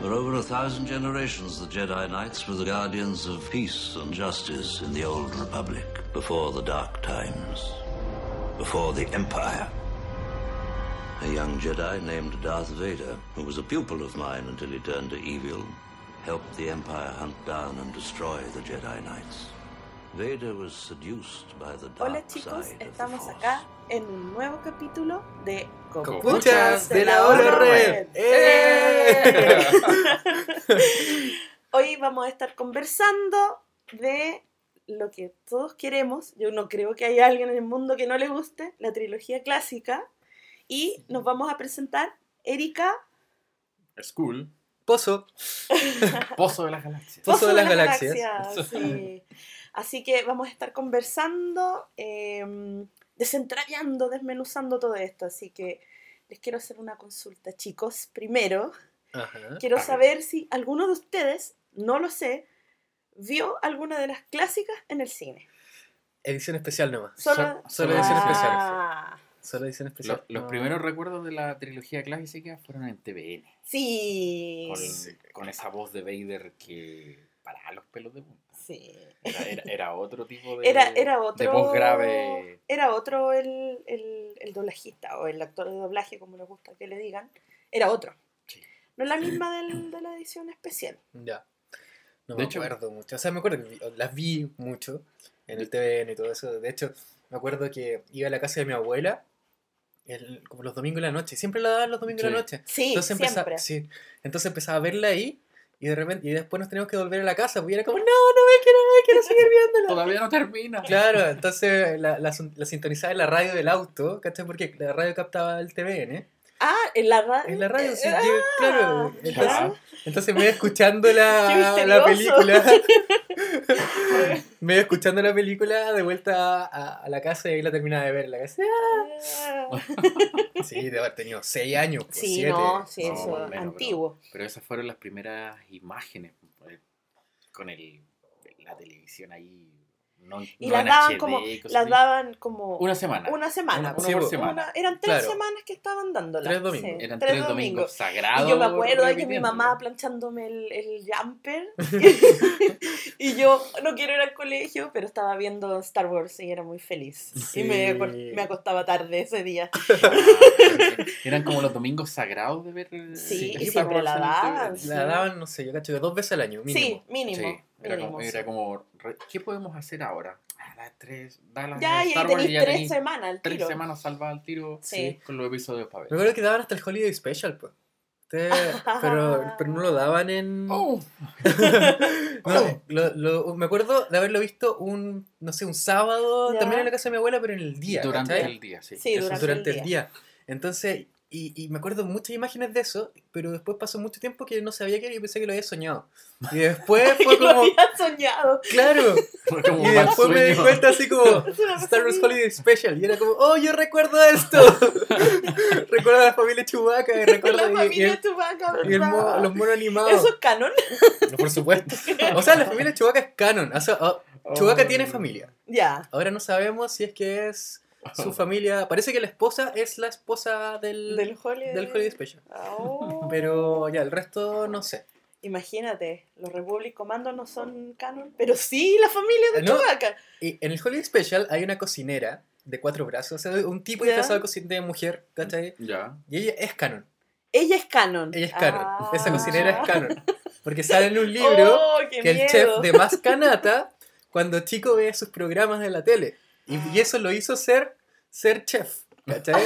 For over 1,000 generations, the Jedi Knights were the guardians of peace and justice in the Old Republic, before the Dark Times, before the Empire. A young Jedi named Darth Vader, who was a pupil of mine until he turned to evil, helped the Empire hunt down and destroy the Jedi Knights. Vader was seduced by the dark Hola chicos, estamos acá en un nuevo capítulo de Copuchas de la Hora Red. Hoy vamos a estar conversando de lo que todos queremos. Yo no creo que haya alguien en el mundo que no le guste la trilogía clásica. Y nos vamos a presentar Erika School Pozo Pozo de las Galaxias. Sí. Así que vamos a estar conversando, desentrañando, desmenuzando todo esto. Así que les quiero hacer una consulta, chicos. Primero, quiero saber si alguno de ustedes, no lo sé, vio alguna de las clásicas en el cine. Edición especial nomás. Solo edición especial. Solo edición especial. Los primeros recuerdos de la trilogía clásica fueron en TVN. Sí. Con esa voz de Vader que paraba los pelos de punta. Sí. Era otro tipo de... Era otro... De voz grave. Era otro el doblajista, o el actor de doblaje, como les gusta que le digan. Era otro. Sí. No es la misma de la edición especial. Ya. No me acuerdo mucho. O sea, me acuerdo que las vi mucho en el TVN y todo eso. De hecho, me acuerdo que iba a la casa de mi abuela como los domingos de la noche. Siempre la daban los domingos de la noche. Sí, entonces Entonces empezaba a verla ahí y de repente, y después nos teníamos que volver a la casa porque era como, no quiero seguir viéndola. Todavía no termina. Claro, entonces la sintonizaba en la radio del auto, ¿cachai? Porque la radio captaba el TVN. Ah, en la radio. En la radio, sí, claro. Entonces me iba escuchando la película. Me iba escuchando la película de vuelta a la casa y ahí la terminaba de ver. La casa. Sí, de haber tenido 6 años. Pues, sí, 7. No, eso es antiguo. Pero esas fueron las primeras imágenes con la televisión ahí. No, y no las daban como una semana. Eran 3 semanas que estaban dándolas. 3 domingos. Sí, eran 3 domingos sagrados. Y yo me acuerdo de que mi mamá planchándome el jumper. Y yo no quiero ir al colegio, pero estaba viendo Star Wars y era muy feliz. Sí. Y me acostaba tarde ese día. Eran como los domingos sagrados de ver. Sí, y siempre la daban. La daban, no sé, yo cacho, 2 veces al año, mínimo. Sí, mínimo. Sí. Era como, ¿qué podemos hacer ahora? Ya tenéis 3 semanas al tiro. 3 semanas salvadas al tiro, sí. Con los episodios para ver. Me acuerdo que daban hasta el Holiday Special, pues. Pero no lo daban en... Me acuerdo de haberlo visto un sábado, ya. También en la casa de mi abuela, pero en el día. Durante el día, sí. Sí, durante el día. Entonces... Y me acuerdo muchas imágenes de eso, pero después pasó mucho tiempo que no sabía qué era y pensé que lo había soñado. Y después fue como... ¡Que lo había soñado! ¡Claro! Como y después sueño. Me di cuenta así como... Star Wars Holiday Special. Y era como... ¡Oh, yo recuerdo esto! Recuerdo a la familia Chewbacca. Y los monos animados. ¿Eso es canon? No, por supuesto. O sea, la familia Chewbacca es canon. O sea, Chewbacca tiene familia. Ya. Yeah. Ahora no sabemos si es que es... Su familia... Parece que la esposa es la esposa del Holiday Special. Oh. Pero ya, el resto no sé. Imagínate, los Republic Commando no son canon, pero sí la familia de Chewbacca. Y en el Holiday Special hay una cocinera de 4 brazos, o sea, un tipo disfrazado de mujer, ¿cachai? Ya. Y ella es canon. Ella es canon. Ah. Esa cocinera es canon. Porque sale en un libro el chef de Mas Kanata, cuando chico ve sus programas de la tele. Y eso lo hizo ser chef, ¿cachai?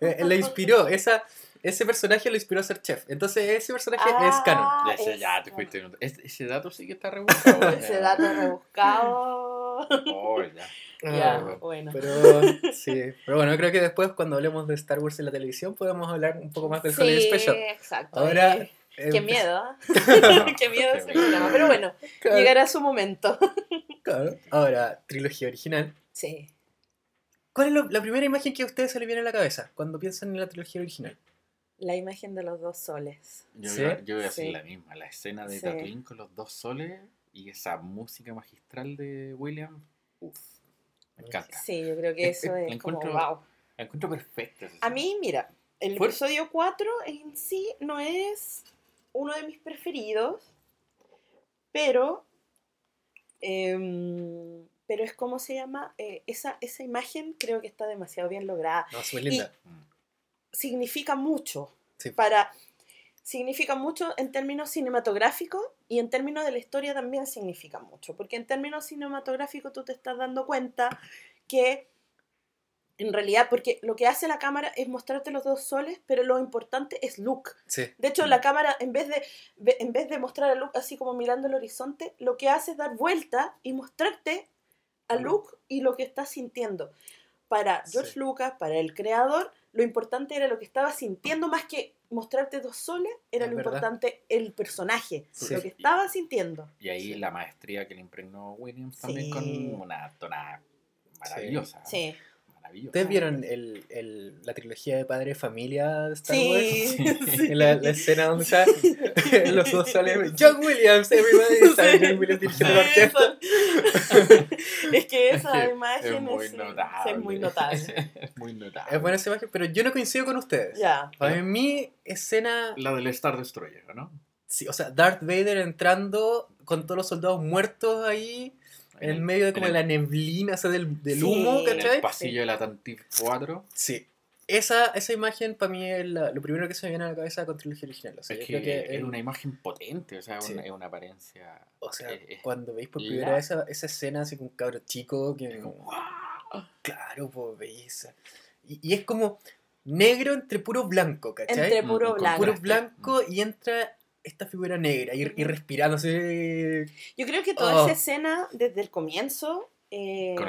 Le inspiró, ese personaje lo inspiró a ser chef. Entonces ese personaje es canon. Ya te fuiste. Ese dato sí que está rebuscado. Ese dato rebuscado. Oh, ya, bueno. Pero bueno, creo que después cuando hablemos de Star Wars en la televisión podemos hablar un poco más del Holiday Special. Sí, exacto. Ahora... Qué miedo, ¿eh? Qué miedo ese programa. Pero bueno, claro. Llegará su momento. Claro. Ahora, trilogía original. Sí. ¿Cuál es la primera imagen que a ustedes se les viene a la cabeza cuando piensan en la trilogía original? La imagen de los 2 soles. Yo voy a hacer la misma. La escena de Tatooine con los 2 soles y esa música magistral de Williams. Uf, me encanta. Sí, yo creo que eso es como wow. La encuentro perfecta. A mí, mira, el episodio 4 en sí no es... uno de mis preferidos, pero es como se llama, esa imagen creo que está demasiado bien lograda. No, es muy linda. Y significa mucho. Sí. Significa mucho en términos cinematográficos y en términos de la historia también significa mucho, porque en términos cinematográficos tú te estás dando cuenta que en realidad, porque lo que hace la cámara es mostrarte los dos soles, pero lo importante es Luke. Sí. De hecho, la cámara, en vez de mostrar a Luke así como mirando el horizonte, lo que hace es dar vuelta y mostrarte a Luke y lo que está sintiendo. Para George Lucas, para el creador, lo importante era lo que estaba sintiendo más que mostrarte dos soles, era lo importante el personaje, lo que estaba sintiendo. Y ahí la maestría que le impregnó Williams también con una tonada maravillosa. Sí. ¿Ustedes vieron la trilogía de Padre Familia de Star Wars? Sí. La escena donde está los dos salen John Williams, everybody, ¿sabes? John Williams dirigiendo la orquesta. Es que esa imagen es muy notable. Es buena esa imagen, pero yo no coincido con ustedes. Para mí, escena... La del Star Destroyer, ¿no? Sí, o sea, Darth Vader entrando con todos los soldados muertos ahí... En el medio de como la neblina, o sea, del humo, ¿cachai? En el pasillo de la Tantive 4. Sí. Esa imagen, para mí, es lo primero que se me viene a la cabeza con trilogía original. O sea, es que es una imagen potente, o sea, es una apariencia... O sea, cuando veis por primera vez esa escena, así como un cabro chico, que es como... ¡Wow! Claro, po, belleza. Y es como negro entre puro blanco, ¿cachai? Entre puro blanco. Puro blanco y entra... esta figura negra y respirándose. Yo creo que toda esa escena desde el comienzo con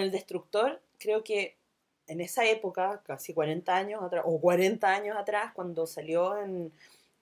el destructor, creo que en esa época, casi 40 años atrás o 40 años atrás, cuando salió en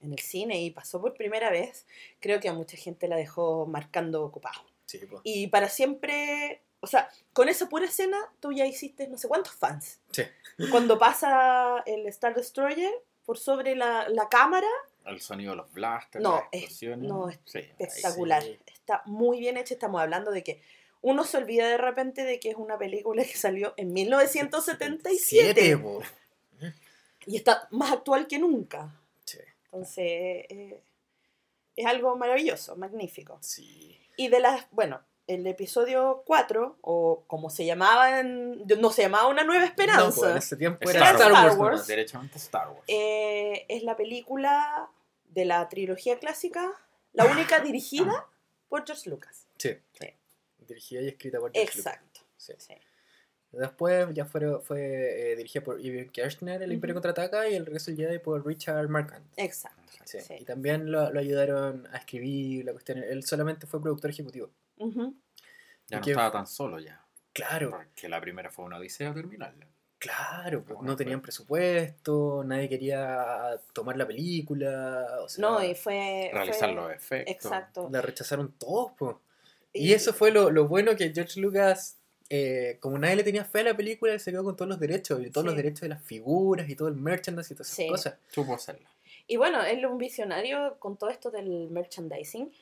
el cine y pasó por primera vez, creo que a mucha gente la dejó marcando copado. Sí, pues. Y para siempre, o sea, con esa pura escena tú ya hiciste no sé cuántos fans. Sí. Cuando pasa el Star Destroyer por sobre la cámara, el sonido de los blasters, las explosiones. Espectacular. Sí. Está muy bien hecho. Estamos hablando de que uno se olvida de repente de que es una película que salió en 1977. Y está más actual que nunca. Sí. Entonces, es algo maravilloso, magnífico. Sí. Y de las... Bueno, el episodio 4, o como se llamaba, no se llamaba Una Nueva Esperanza. No, pues en ese tiempo era Star Wars. Derechamente Star Wars. Es la película... de la trilogía clásica, la única dirigida por George Lucas. Sí. Dirigida y escrita por George Lucas. Exacto. Sí. Después ya fue dirigida por Irving Kirchner, El Imperio Contraataca, y El Regreso del Jedi por Richard Marquand. Exacto. Y también lo ayudaron a escribir la cuestión. Él solamente fue productor ejecutivo. Ya no estaba tan solo ya. Claro. Porque la primera fue una odisea terminarla. Claro, no tenían presupuesto, nadie quería tomar la película, o sea, y fue realizar los efectos. Exacto. La rechazaron todos, pues. Y eso fue lo bueno, que George Lucas, como nadie le tenía fe a la película, él se quedó con todos los derechos, y todos los derechos de las figuras y todo el merchandise y todas esas cosas. Supo hacerlo. Y bueno, él es un visionario con todo esto del merchandising.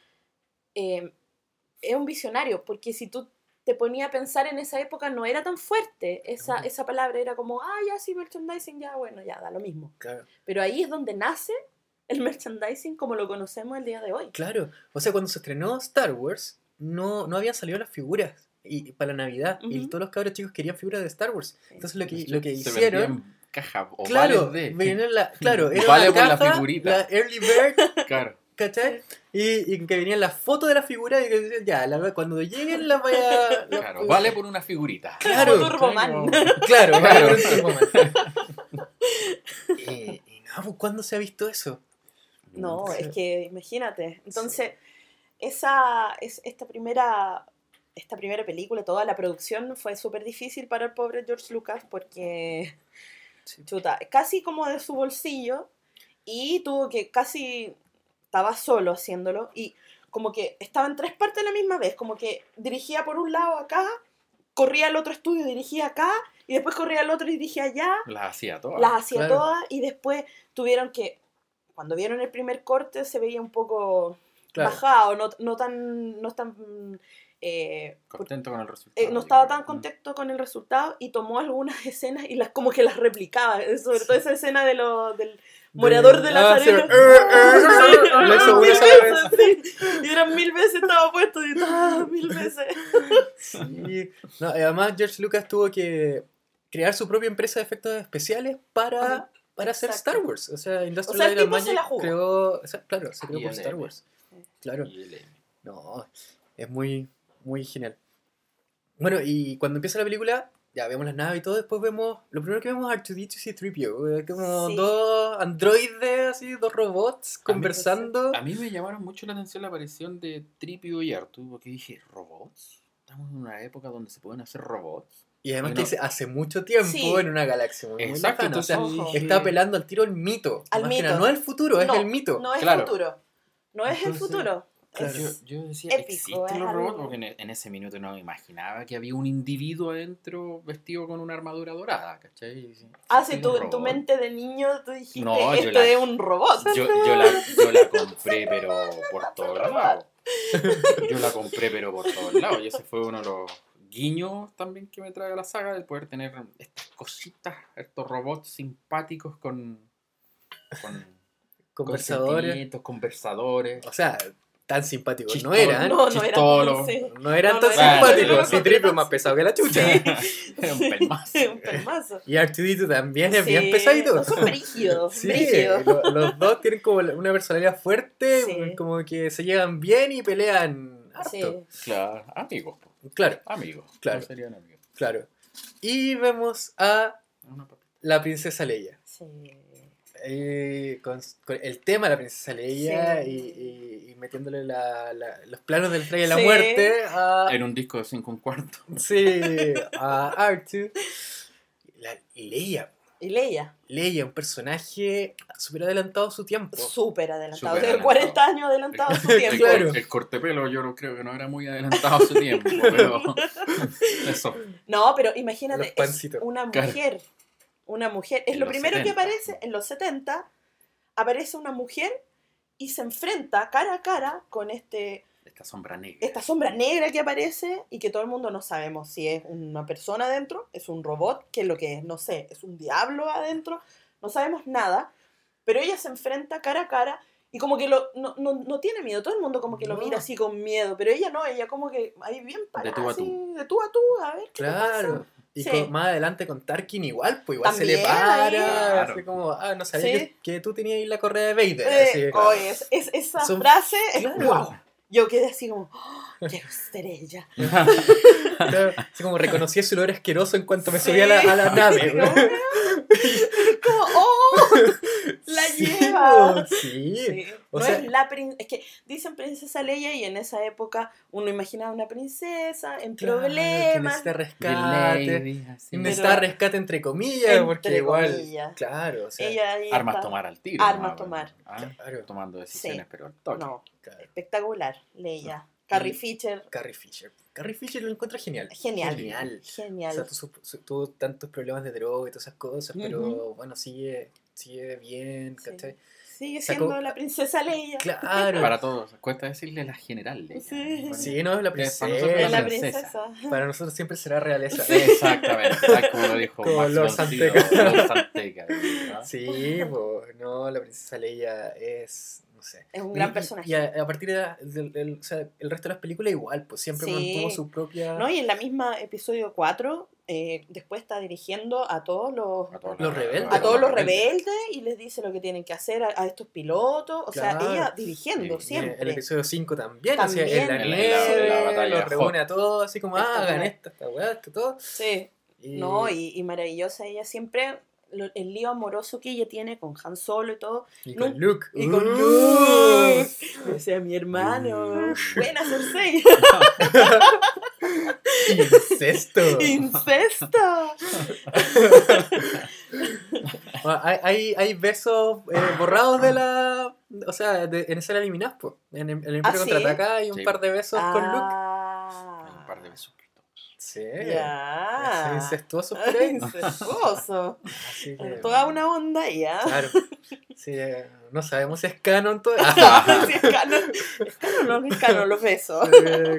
Es un visionario, porque si tú te ponía a pensar, en esa época no era tan fuerte. Esa palabra era como, ya sí, merchandising, ya, bueno, ya, da lo mismo. Claro. Pero ahí es donde nace el merchandising como lo conocemos el día de hoy. Claro. O sea, cuando se estrenó Star Wars, no habían salido las figuras y para la Navidad. Y todos los cabros chicos querían figuras de Star Wars. Entonces lo que hicieron... caja o era vale una caja, la figurita. La Early Bird. Claro. ¿Cachai? Y que venían las fotos de la figura y que decían, ya, cuando lleguen la vaya... Claro, vale por una figurita. Claro. Como Turboman. Claro. Vale por Turboman. Y no, ¿cuándo se ha visto eso? No, es que imagínate. Entonces, esta primera película, toda la producción fue súper difícil para el pobre George Lucas porque... Chuta, casi como de su bolsillo, y tuvo que casi... Estaba solo haciéndolo y como que estaba en tres partes a la misma vez, como que dirigía por un lado acá, corría al otro estudio, dirigía acá, y después corría al otro y dirigía allá. Las hacía todas y después tuvieron que, cuando vieron el primer corte se veía un poco bajado, no tan contento con el resultado. No estaba tan contento con el resultado y tomó algunas escenas y las como que las replicaba, sobre todo esa escena de los Morador de las arenas. Y eran 1000 veces, estaba puesto y estaba 1000 veces. Sí. No, además, George Lucas tuvo que crear su propia empresa de efectos especiales para hacer Star Wars. O sea, Industrial Light and Magic creó... O sea, claro, se creó por Star Wars. Claro. No, es muy, muy genial. Bueno, y cuando empieza la película... Ya vemos las naves y todo, después vemos... Lo primero que vemos es R2-D2 y C-3PO. Como sí. Dos androides, así, dos robots conversando. A mí me llamaron mucho la atención la aparición de 3PO y R2, porque dije, ¿robots? Estamos en una época donde se pueden hacer robots. Y además que dice, hace mucho tiempo, sí, en una galaxia muy lejana. Entonces, está apelando al tiro al mito. Imagina, no es el futuro, es el mito. No es el futuro. No es el futuro. Claro. Yo decía, ¿existen los robots? Porque en ese minuto no me imaginaba que había un individuo adentro vestido con una armadura dorada, ¿cachai? Sí, tú en tu mente de niño tú dijiste, no, esto es un robot. Yo la compré, pero por todos lados. Y ese fue uno de los guiños también que me trae la saga, el poder tener estas cositas, estos robots simpáticos con conversadores. O sea... Tan simpáticos chistón, no eran. No eran tan simpáticos. Y Triple más pesado que la chucha. Sí. Era un pelmazo. Y R2-D2 también es bien pesadito. No son brígidos. Sí, los dos tienen como una personalidad fuerte, como que se llevan bien y pelean harto. Sí. Claro, amigos. Claro. No serían amigos. Claro. Y vemos a la princesa Leia. Sí. Con el tema de la princesa Leia, y metiéndole los planos del Rey de la Muerte en un disco de 5 1/4. Sí, a R2. Y Leia, un personaje súper adelantado a su tiempo. De 40 años adelantado a su tiempo. Claro. El cortepelo yo creo que no era muy adelantado a su tiempo, pero eso. No, pero imagínate, es una mujer. Una mujer, es lo primero 70. Que aparece en los 70, aparece una mujer y se enfrenta cara a cara con esta sombra negra. Esta sombra negra que aparece y que todo el mundo no sabemos si es una persona adentro, es un robot, qué es lo que es, no sé, es un diablo adentro, no sabemos nada, pero ella se enfrenta cara a cara y como que no tiene miedo, todo el mundo como que lo mira así con miedo, pero ella no, ella como que ahí bien parada, de tú a tú, a ver qué pasa. Y más adelante con Tarkin igual, pues igual también se le para. Claro. Así como, no sabía que tú tenías ahí la correa de Vader. Esa frase es wow. Yo quedé así como, quiero ser ella. Así como reconocí ese olor asqueroso en cuanto me subí a la nave. Como, la lleva. Sí. O sea, es la es que dicen princesa Leia y en esa época uno imaginaba una princesa en problemas. Que necesita rescate. Necesita rescate entre comillas, porque igual. Claro, o sea, ella armas tomar al tiro. Claro. Tomando decisiones, pero al toque. No, espectacular, Leia. No. Carrie Fisher. Carrie Fisher lo encuentra genial. O sea, tuvo tantos problemas de droga y todas esas cosas, pero bueno, sigue bien, ¿cachai? Sigue siendo la princesa Leia. Claro. Para todos. Cuesta decirle la general Leia. Sí, no, es la princesa. Para nosotros Para nosotros siempre será realeza. Sí. Exactamente. Tal como lo dijo Max Lord Santeca. Sí, pues, no, la princesa Leia es... No sé. Es un gran personaje. Y a partir de o sea, el resto de las películas igual, pues siempre mantuvo su propia... No, y en la misma episodio 4... después está dirigiendo a todos los rebeldes y les dice lo que tienen que hacer a estos pilotos, o sea, ella dirigiendo siempre. El episodio 5 también. O sea, en la nieve los reúne a todos así como hagan esta weá, esto todo. Sí. Y maravillosa ella siempre, el lío amoroso que ella tiene con Han Solo y todo. Y con Luke. O sea, mi hermano. Buena Cersei. Incesto. Bueno, hay besos borrados de la... O sea, en esa la eliminás, pues. En el Imperio Contraataca hay un par de besos con Luke. Hay un par de besos. Sí. Ya. Es incestuoso por ahí. Incestuoso. Así que, toda una onda ya. Claro. Sí, no sabemos si es canon todavía. No, si es canon. Es canon o no es canon los besos.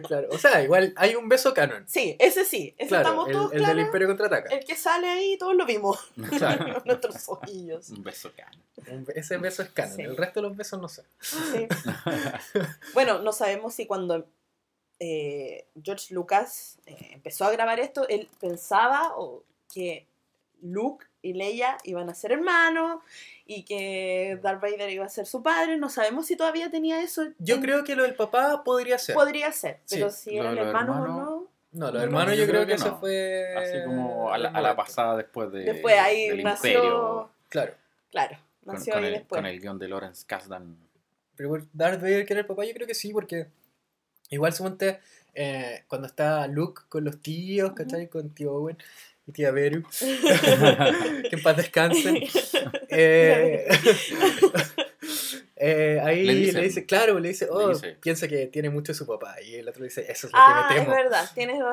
Claro. O sea, igual hay un beso canon. Sí, ese sí. Ese claro, estamos todos el del Imperio Contraataca. El que sale ahí, todos lo vimos. Claro. Con nuestros ojillos. Un beso canon. Ese beso es canon. Sí. El resto de los besos no sé. Sí. Bueno, no sabemos si cuando George Lucas empezó a grabar esto, él pensaba que Luke y Leia iban a ser hermanos y que Darth Vader iba a ser su padre. No sabemos si todavía tenía eso. Yo creo que lo del papá podría ser. Podría ser, pero sí. Si eran hermanos o no. No, los hermanos yo creo que eso no. Fue así como a la pasada después de. Después ahí del nació. Imperio. Claro. Nació con ahí después. Con el guión de Lawrence Kasdan. Pero Darth Vader que era el papá, yo creo que sí, porque. Igual suponte cuando está Luke con los tíos, ¿cachai? Con tío Owen y tía Beru. Que en paz descansen. Ahí le dice, claro, le dice, piensa que tiene mucho de su papá. Y el otro le dice, eso es lo que me temo. Es verdad, tienes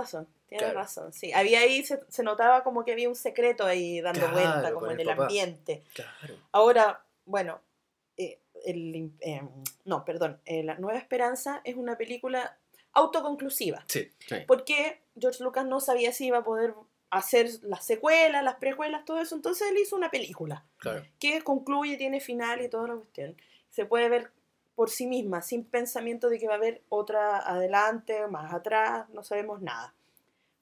razón. Sí, había ahí, se notaba como que había un secreto ahí dando vuelta, como en el ambiente. Claro. Ahora, bueno. La Nueva Esperanza es una película autoconclusiva. Sí. Porque George Lucas no sabía si iba a poder hacer las secuelas, las precuelas, todo eso. Entonces él hizo una película que concluye, tiene final y toda la cuestión. Se puede ver por sí misma, sin pensamiento de que va a haber otra adelante, más atrás, no sabemos nada.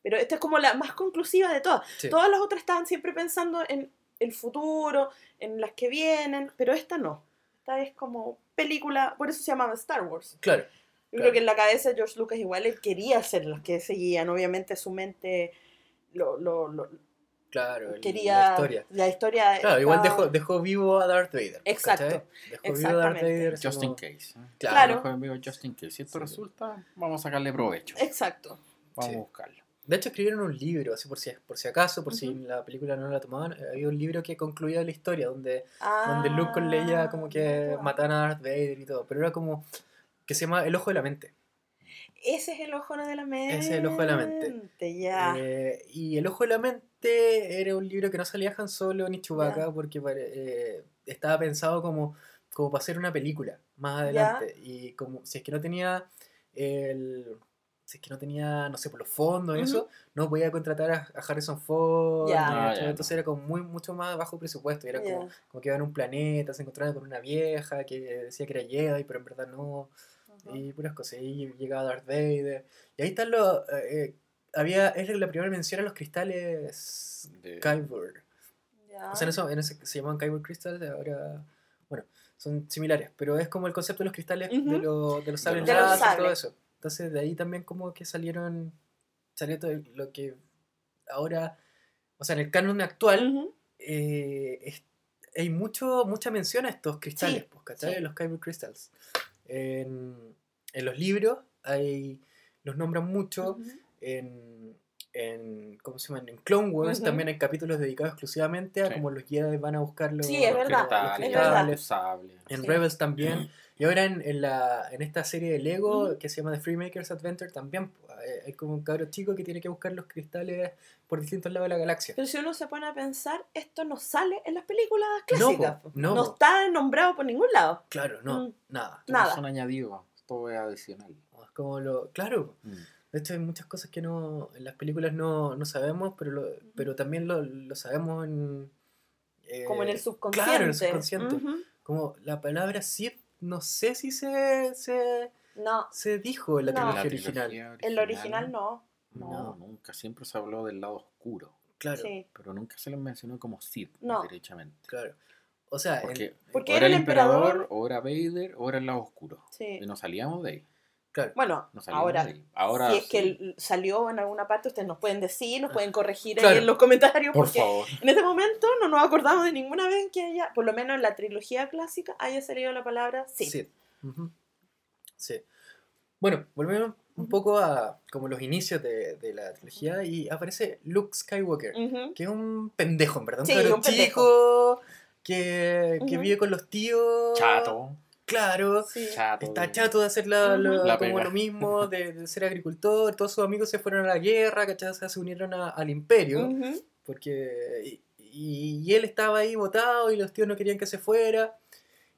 Pero esta es como la más conclusiva de todas. Sí. Todas las otras estaban siempre pensando en el futuro, en las que vienen, pero esta no. Esta es como película, por eso se llamaba Star Wars. Claro. Yo creo que en la cabeza de George Lucas igual él quería hacer las que seguían, obviamente su mente la historia. Claro, estaba... igual dejó vivo a Darth Vader. Exacto. Dejó vivo a Darth Vader. Just in case. Claro. Dejó vivo just in case. Si esto resulta, vamos a sacarle provecho. Exacto. Vamos a buscarlo. De hecho escribieron un libro, así por si acaso, por si la película no la tomaban, había un libro que concluía la historia, donde Luke con Leia como que matan a Darth Vader y todo, pero era como que se llama El Ojo de la Mente. Ese es el Ojo de la Mente. Ya. Y El Ojo de la Mente era un libro que no salía Han Solo ni Chewbacca porque estaba pensado como para hacer una película más adelante. Y como si es que no tenía no sé, por los fondos y eso, no podía contratar a Harrison Ford. Entonces era como mucho más bajo presupuesto. Era como que iban a un planeta, se encontraban con una vieja que decía que era Jedi, pero en verdad no. Y puras cosas. Y llegaba Darth Vader. Y ahí están los... es la primera mención a los cristales Kyber. O sea, en eso se llamaban Kyber Crystals, ahora... Bueno, son similares, pero es como el concepto de los cristales de los sables láser y todo eso. Entonces de ahí también como que salió todo lo que ahora, o sea, en el canon actual hay mucha mención a estos cristales, ¿cachai? Los Kyber Crystals. En los libros los nombran mucho, ¿cómo se llaman? En Clone Wars también hay capítulos dedicados exclusivamente a cómo los Jedi van a buscar los cristales. En Rebels también. Y ahora en esta serie de Lego que se llama The Freemaker's Adventure también hay como un cabro chico que tiene que buscar los cristales por distintos lados de la galaxia. Pero si uno se pone a pensar, esto no sale en las películas clásicas. No está nombrado por ningún lado. Claro, nada. No son añadidos, todo es adicional. Es como claro. De hecho hay muchas cosas que no en las películas no sabemos, pero también lo sabemos en como en el subconsciente. Claro, en el subconsciente. Como la palabra Sith. No sé si se dijo en la trilogía original. En la original no. Nunca. Siempre se habló del lado oscuro. Claro. Sí. Pero nunca se les mencionó como Sith, derechamente. Claro. O sea, porque era el emperador, o era Vader, o era el lado oscuro. Sí. Y nos salíamos de ahí. Claro. Bueno, ahora si es que salió en alguna parte, ustedes nos pueden decir, nos pueden corregir ahí en los comentarios, porque por favor. En este momento no nos acordamos de ninguna vez que haya, por lo menos en la trilogía clásica, haya salido la palabra Sith. Sí. Sí. Bueno, volvemos un poco a como los inicios de la trilogía y aparece Luke Skywalker, que es un pendejo, en verdad, un chico que vive con los tíos. Chato. claro, sí. está chato de hacer la como lo mismo, de ser agricultor, todos sus amigos se fueron a la guerra, ¿cachai? O sea, se unieron al imperio, uh-huh. Porque y él estaba ahí botado y los tíos no querían que se fuera,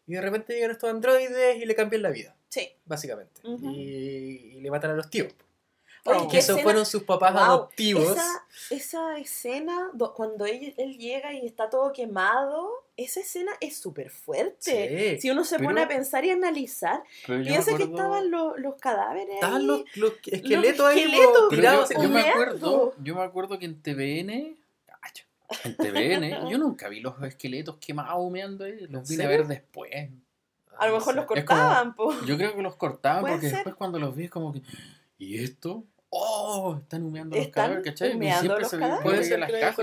y de repente llegan estos androides y le cambian la vida, sí, básicamente, uh-huh. y le matan a los tíos. Oye, que esos fueron sus papás adoptivos. Esa escena cuando él llega y está todo quemado, esa escena es súper fuerte. Sí, si uno se pone a pensar y analizar, piensa que estaban los cadáveres, estaban los esqueletos ahí tirados. Yo me acuerdo que en TVN, yo nunca vi los esqueletos quemados humeando ahí, los vine a ver después. A lo mejor los cortaban, po. Yo creo que los cortaban porque después cuando los vi es como que... ¿Y esto? ¡Oh! Están humeando los cadáveres, ¿cachai? Humeando los cadáveres.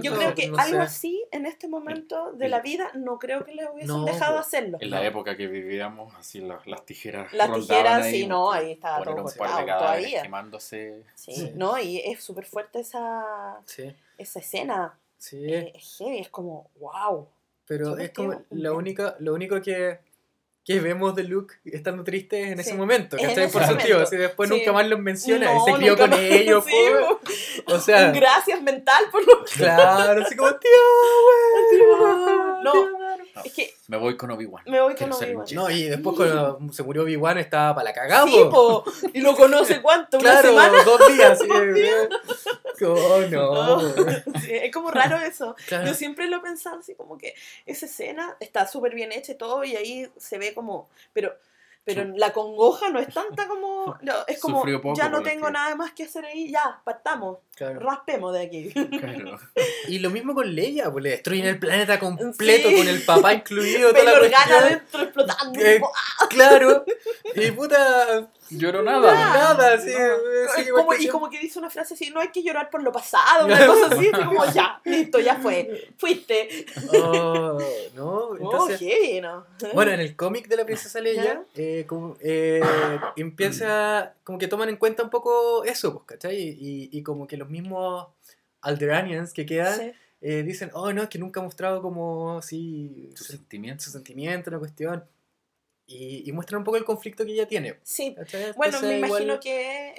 Yo creo que algo así, en este momento de la vida, no creo que les hubiesen dejado hacerlo. En la época que vivíamos, así las tijeras rondaban ahí. Sí, no, ahí estaba todo cortado todavía. Quemándose. Sí, no, y es súper fuerte esa escena. Sí. Es heavy, es como, wow. Pero es como lo único que vemos de Luke estando triste en ese momento, que está por sentido, así después nunca más los menciona, y se crió con ellos, o sea, gracias mental por lo que... Claro, así como tío, es que me voy con Obi-Wan. Y después cuando se murió Obi-Wan estaba para la cagada, y lo conoce cuánto, claro, una semana, 2 días. Oh, no. Sí, es como raro eso. Claro. Yo siempre lo pensaba así, como que esa escena está súper bien hecha y todo, y ahí se ve como... Pero la congoja no es tanta como... Es como, ya no tengo nada más que hacer ahí, ya, partamos, raspemos de aquí. Claro. Y lo mismo con Leia, pues le destruyen el planeta completo, con el papá incluido. Pero organa adentro explotando. Claro. Y puta... Lloró nada, sí. No. Sí, y como que dice una frase así, no hay que llorar por lo pasado, una cosa así, como ya, listo, ya fuiste. Oh, no, entonces... Okay, no. Bueno, en el cómic de la princesa Leia, empieza, como que toman en cuenta un poco eso, ¿cachai? Y como que los mismos Alderanians que quedan, dicen, oh, no, es que nunca ha mostrado como, su sentimiento, la cuestión. Y muestra un poco el conflicto que ella tiene. Sí, entonces, bueno, me imagino que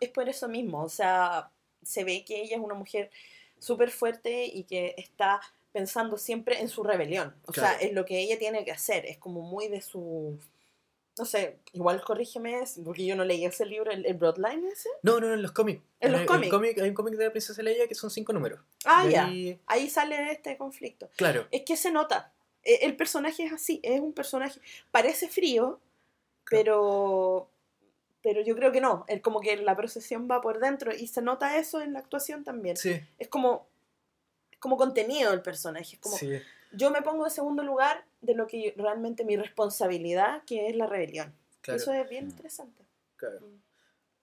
es por eso mismo. O sea, se ve que ella es una mujer súper fuerte y que está pensando siempre en su rebelión. O sea, es lo que ella tiene que hacer. Es como muy de su... No sé, igual corrígeme, porque yo no leí ese libro, el Bloodline ese. No, en los cómics. Hay un cómic de la princesa Leia que son 5 números. Ah, ya. Ahí sale este conflicto. Claro. Es que se nota. El personaje es así, es un personaje... Parece frío, pero yo creo que no. Como que la procesión va por dentro y se nota eso en la actuación también. Sí. Es como contenido el personaje. Es como, yo me pongo en segundo lugar de lo que realmente mi responsabilidad, que es la rebelión. Claro. Eso es bien interesante. Claro.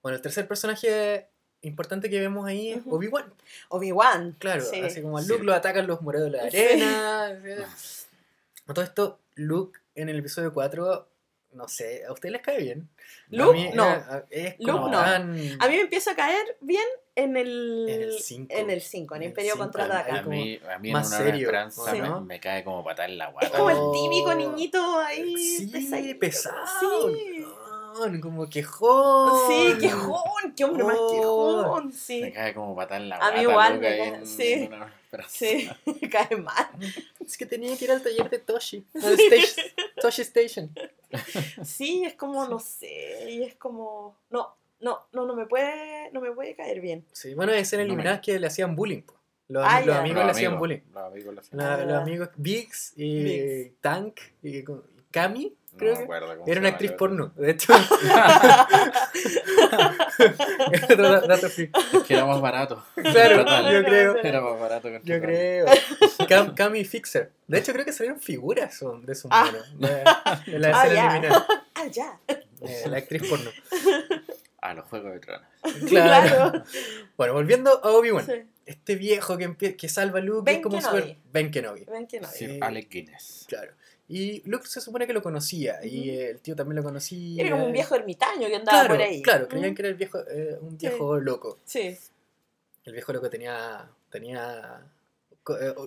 Bueno, el tercer personaje... importante que vemos ahí es Obi-Wan. Claro, así como a Luke lo atacan los moredos de la arena. Sí. Todo esto, Luke en el episodio 4, no sé, ¿a ustedes les cae bien? Luke no. A mí me empieza a caer bien en el 5. En el 5, en el Imperio Contraataca. A mí en una esperanza me cae como patada en la guata. Es como el típico niñito ahí. Sí, pesado. Sí. Como quejón. Sí, quejón. Qué hombre más quejón. Sí. Me cae como patada en la guata. A mí igual me cae. Sí, me cae mal. Es que tenía que ir al taller de Toshi. Toshi Station. Sí, es como, no sé. Y es como... No me puede caer bien. Sí, bueno, es en el eliminado que le hacían bullying. Los amigos le hacían bullying. Los amigos Biggs y Tank y Kami. Creo que era una actriz porno, de hecho. Es que era más barato. Claro, yo creo. Era más barato que el yo creo. Cami Fixer. De hecho, creo que salieron figuras de esos de la escena eliminada. La actriz porno. A los Juegos de Tronos. Claro. Bueno, volviendo a Obi-Wan. Sí. Este viejo que salva a Luke. Ben Kenobi. Sí, Alec Guinness. Claro. Y Luke se supone que lo conocía, y el tío también lo conocía. Era como un viejo ermitaño que andaba por ahí. Claro, creían que era el viejo, un viejo loco. Sí. El viejo loco tenía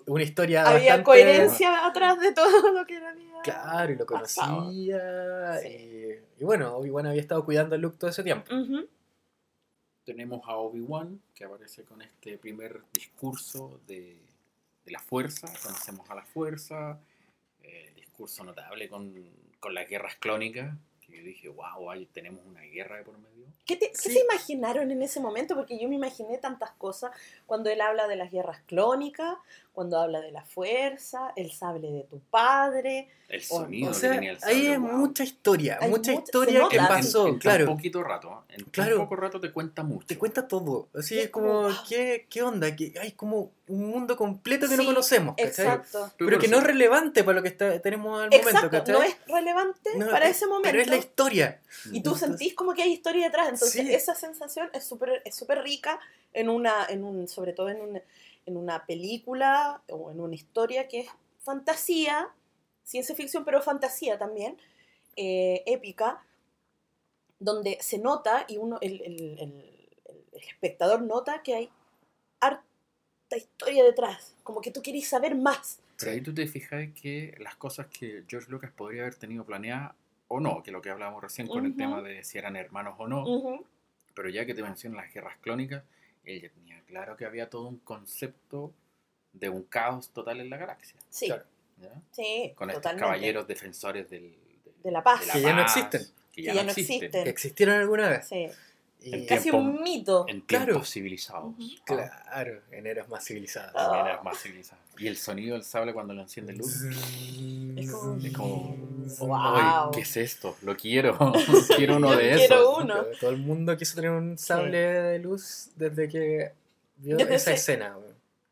una historia había bastante... coherencia atrás de todo lo que era había. Claro, y lo conocía. Sí. Y bueno, Obi-Wan había estado cuidando a Luke todo ese tiempo. Uh-huh. Tenemos a Obi-Wan, que aparece con este primer discurso de la fuerza. Conocemos a la fuerza. Discurso notable con las guerras clónicas. Yo dije, wow, ahí tenemos una guerra de por medio. ¿Qué se imaginaron en ese momento? Porque yo me imaginé tantas cosas. Cuando él habla de las guerras clónicas, cuando habla de la fuerza, el sable de tu padre. El sonido que tenía el sable. Ahí es mucha historia que pasó. En tan poquito rato. En tan poco rato te cuenta mucho. Te cuenta todo. Así es como, ¿qué onda? Que hay como un mundo completo que no conocemos. ¿Cachai? Exacto. Pero que no es relevante para lo que tenemos al momento. Exacto, ¿cachai? No es relevante para ese momento. Pero es la historia. Y tú sentís como que hay historia detrás. Entonces esa sensación es súper rica sobre todo en una película o en una historia que es fantasía, ciencia ficción, pero fantasía también, épica, donde se nota y uno el espectador nota que hay harta historia detrás, como que tú querés saber más. Pero ahí tú te fijas que las cosas que George Lucas podría haber tenido planeadas o no, que lo que hablábamos recién con el tema de si eran hermanos o no, pero ya que te mencionan las guerras clónicas, él ya tenía claro que había todo un concepto de un caos total en la galaxia. Sí. Claro, sí, con estos caballeros defensores de la paz. Que ya no existen. Que ya no existen. Que existieron alguna vez. Sí. Casi un mito. En tiempos civilizados. Claro, en eras más civilizadas. Y el sonido del sable cuando lo enciende luz. Es como wow. ¿Qué es esto? Lo quiero. Quiero uno de esos. Todo el mundo quiso tener un sable de luz desde que vio esa escena.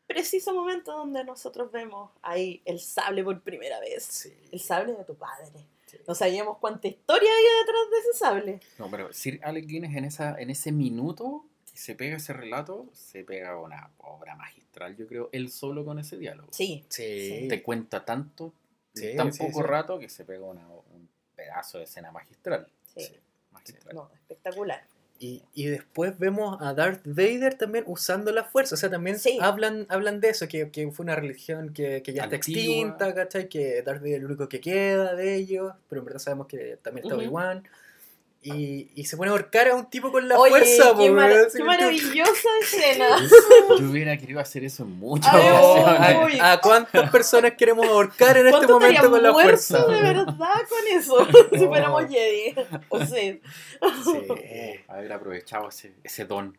Preciso momento donde nosotros vemos ahí el sable por primera vez. Sí. El sable de tu padre. Sí. No sabíamos cuánta historia había detrás de ese sable. No, pero Sir Alec Guinness en ese minuto que se pega ese relato, se pega una obra magistral, yo creo, él solo con ese diálogo. Sí. Te cuenta tanto, tan poco rato, que se pega un pedazo de escena magistral. Sí. Magistral. No, espectacular. Y después vemos a Darth Vader también usando la fuerza. O sea, también hablan de eso, que fue una religión que ya antigua, está extinta, ¿cachai? Que Darth Vader es el único que queda de ellos, pero en verdad sabemos que también está Obi-Wan. Y se pone a ahorcar a un tipo con la fuerza. Qué maravillosa escena. Yo hubiera querido hacer eso en muchas ocasiones. ¿A cuántas personas queremos ahorcar en este momento con la fuerza? ¿Cuánto estaría muerto de verdad con eso? Si fuéramos Jedi. O Sith. Sí, haber aprovechado ese don.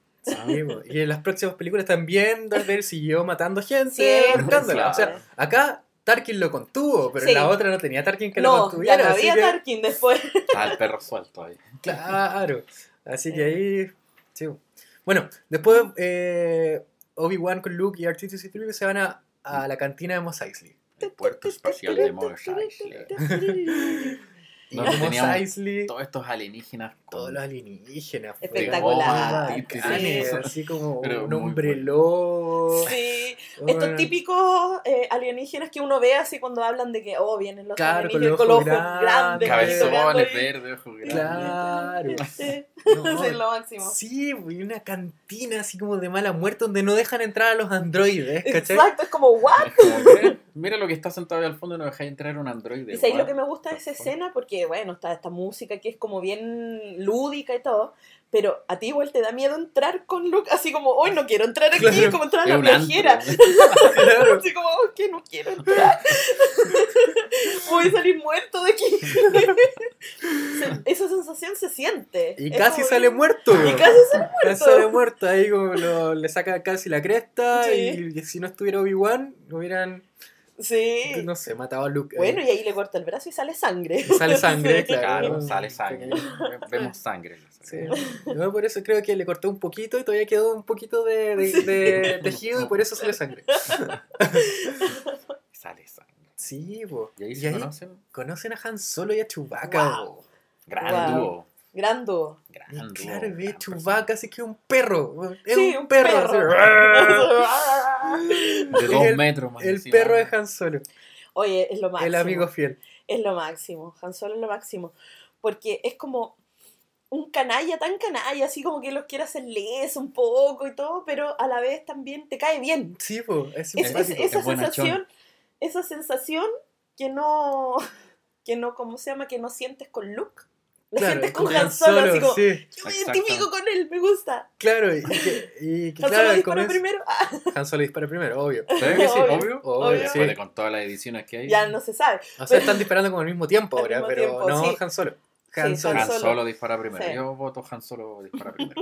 Y en las próximas películas también Darth Vader siguió matando gente, ahorcándola. O sea, acá Tarkin lo contuvo, pero la otra no tenía Tarkin que lo contuviera. No, había Tarkin después. El perro suelto ahí. Claro. Así que ahí... Sí. Bueno, después Obi-Wan con Luke y R2-D2 se van a la cantina de Mos Eisley. El puerto espacial de Mos Eisley. Todos estos alienígenas. Todos los alienígenas. Espectacular. Así como un hombre lobo. Sí. Estos típicos alienígenas que uno ve así cuando hablan de que vienen los alienígenas con los ojos grandes. Cabezones verdes, ojos grandes. Claro. Es lo máximo. Sí, y una cantina así como de mala muerte donde no dejan entrar a los androides. ¿Cachai? Exacto, es como, ¿what? Mira lo que está sentado ahí al fondo y no dejáis entrar un androide. Y ahí lo que me gusta de esa escena, porque bueno, está esta música que es como bien lúdica y todo, pero a ti igual te da miedo entrar con Luke, así como, hoy no quiero entrar aquí, como entrar a la viajera. Así como, que no quiero entrar. Voy a salir muerto de aquí. Esa sensación se siente. Y casi sale muerto. Casi sale muerto. Ahí como le saca casi la cresta, y si no estuviera Obi-Wan, no hubieran... Sí. No sé, mataba a Luke. Bueno, y ahí le corta el brazo y sale sangre. Claro, sale sangre. Vemos sangre. No, por eso creo que le cortó un poquito y todavía quedó un poquito de tejido y por eso sale sangre. Sale sangre. Sí, po. Y ahí conocen a Han Solo y a Chewbacca. Wow. Gran dúo. Claro, ve Chewbacca, así que un perro. De 2 metros más. El perro de Han Solo. Oye, es lo máximo. El amigo fiel. Es lo máximo. Han Solo es lo máximo. Porque es como un canalla tan canalla, así como que los quiere hacer les un poco y todo, pero a la vez también te cae bien. Sí, pues, esa sensación que no, ¿cómo se llama? Que no sientes con Luke. La claro, gente es con Han Solo, así como, sí, yo me identifico con él, me gusta. Claro, y que Han Solo claro, dispara primero. Han Solo dispara primero, obvio. ¿Sabes que sí? Obvio. Sí. Con todas las ediciones que hay. Ya no se sabe. O sea, están disparando como al mismo tiempo ahora, pero tiempo, no, sí. Han Solo dispara primero. Sí. Yo voto Han Solo dispara primero.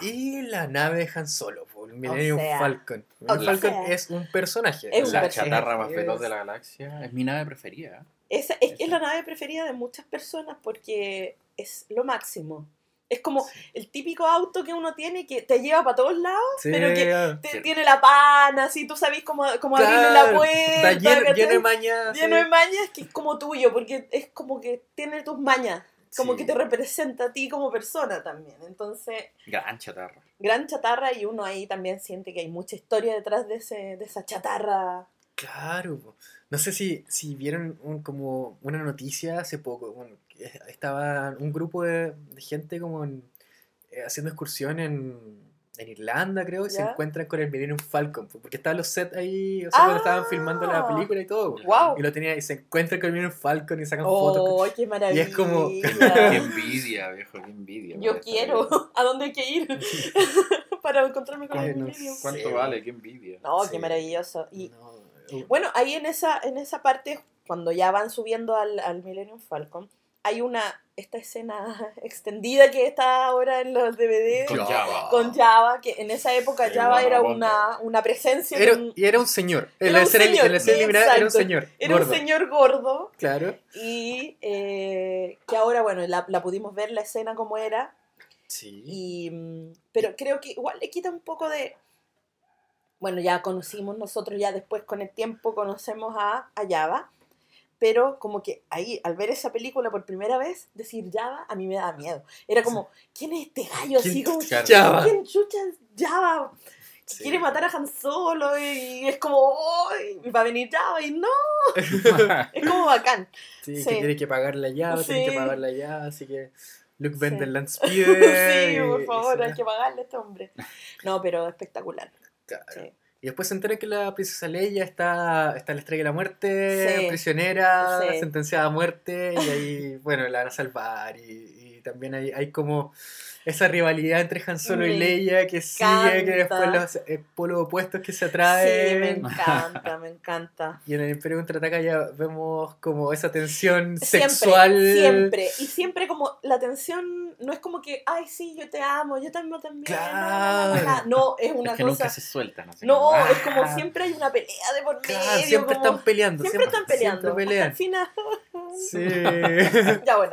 Y la nave de Han Solo, el Millennium Falcon. Falcon es un personaje. Es la chatarra más veloz de la galaxia. Es mi nave preferida. Es la nave preferida de muchas personas porque es lo máximo. Es como el típico auto que uno tiene que te lleva para todos lados, sí, pero que tiene la pana, así tú sabes cómo abrirle la puerta. Lleno de mañas que es como tuyo, porque es como que tiene tus mañas, como que te representa a ti como persona también. Entonces, gran chatarra y uno ahí también siente que hay mucha historia detrás de esa chatarra. Claro, no sé si vieron como una noticia hace poco, estaba un grupo de gente como haciendo excursión en Irlanda, creo, y se encuentran con el Millennium Falcon, porque estaban los sets ahí, o sea, cuando estaban filmando la película y todo, wow. Y lo tenían, y se encuentran con el Millennium Falcon y sacan fotos. ¡Oh, qué maravilla! Y es como... ¡Qué envidia, viejo, qué envidia! Yo quiero, ¿a dónde hay que ir? Para encontrarme con el Millennium. ¿Cuánto vale? ¡Qué envidia! No, qué maravilloso. Y... bueno, ahí en esa parte, cuando ya van subiendo al Millennium Falcon, hay esta escena extendida que está ahora en los DVDs con Jabba, que en esa época Jabba era una presencia. Era un señor. Era un señor gordo. Claro. Y que ahora, bueno, la pudimos ver la escena como era. Sí. Pero creo que igual le quita un poco de... Bueno, ya conocimos nosotros, ya después con el tiempo conocemos a Jabba, pero como que ahí, al ver esa película por primera vez, decir Jabba, a mí me daba miedo. Era como, ¿quién es este gallo? Así como, ¿quién chucha es Jabba? Sí. Quiere matar a Han Solo y es como, ¡oh! Va a venir Jabba y no. Es como bacán. Sí. Que tiene que pagar la llave, así que... Luke Vanderland Speeder. Sí, por favor, hay que pagarle a este hombre. No, pero espectacular. Claro. Sí. Y después se entera que la princesa Leia está en la Estrella de la Muerte, prisionera, sentenciada a muerte, y ahí, bueno, la van a salvar. Y también hay como esa rivalidad entre Han Solo y Leia que sigue, que después los polos opuestos que se atraen. Sí, me encanta. Y en el Imperio Contraataca ya vemos como esa tensión sexual. Siempre como la tensión, no es como que, ay sí, yo te amo, yo te amo también. Claro. No, es una cosa. Es que nunca se sueltan. No, es como siempre hay una pelea de por medio. Claro, siempre están peleando. Al final. Sí. Ya bueno.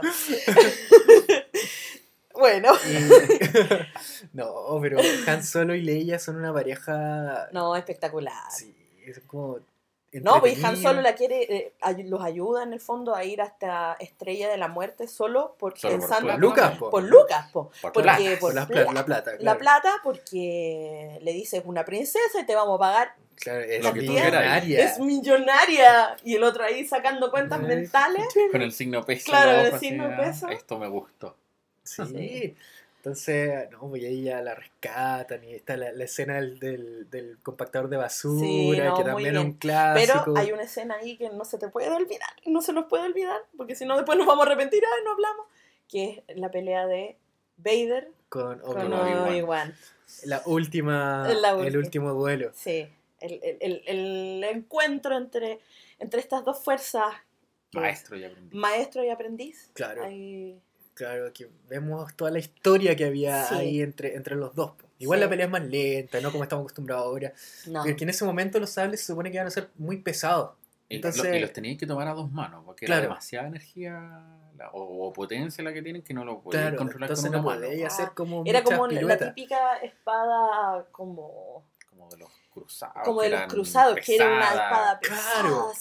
Bueno. No, pero Han Solo y Leia son una pareja... No, espectacular. Sí, es como... No, pues Han Solo la quiere... los ayuda en el fondo a ir hasta Estrella de la Muerte solo por... Por la plata, porque le dice es una princesa y te vamos a pagar... Claro, es millonaria. Y el otro ahí sacando cuentas mentales. Con el signo peso. Claro, el signo peso. Esto me gustó. Sí, entonces, no, pues ahí ya la rescatan y está la escena del compactador de basura, que también es un clásico. Pero hay una escena ahí que no se te puede olvidar, no se nos puede olvidar, porque si no después nos vamos a arrepentir, no hablamos, que es la pelea de Vader con Obi-Wan. El último duelo. Sí, el encuentro entre estas dos fuerzas. Maestro y aprendiz. Claro. Claro, que vemos toda la historia que había ahí entre los dos. Igual la pelea es más lenta, no como estamos acostumbrados ahora. No. Porque en ese momento los sables se supone que iban a ser muy pesados. Entonces... Y los tenían que tomar a dos manos, porque era demasiada energía o potencia la que tienen que no lo podían controlar con una mano. Hacer como era como piruetas. La típica espada como de los cruzados. Como de los cruzados, que era una espada pesada.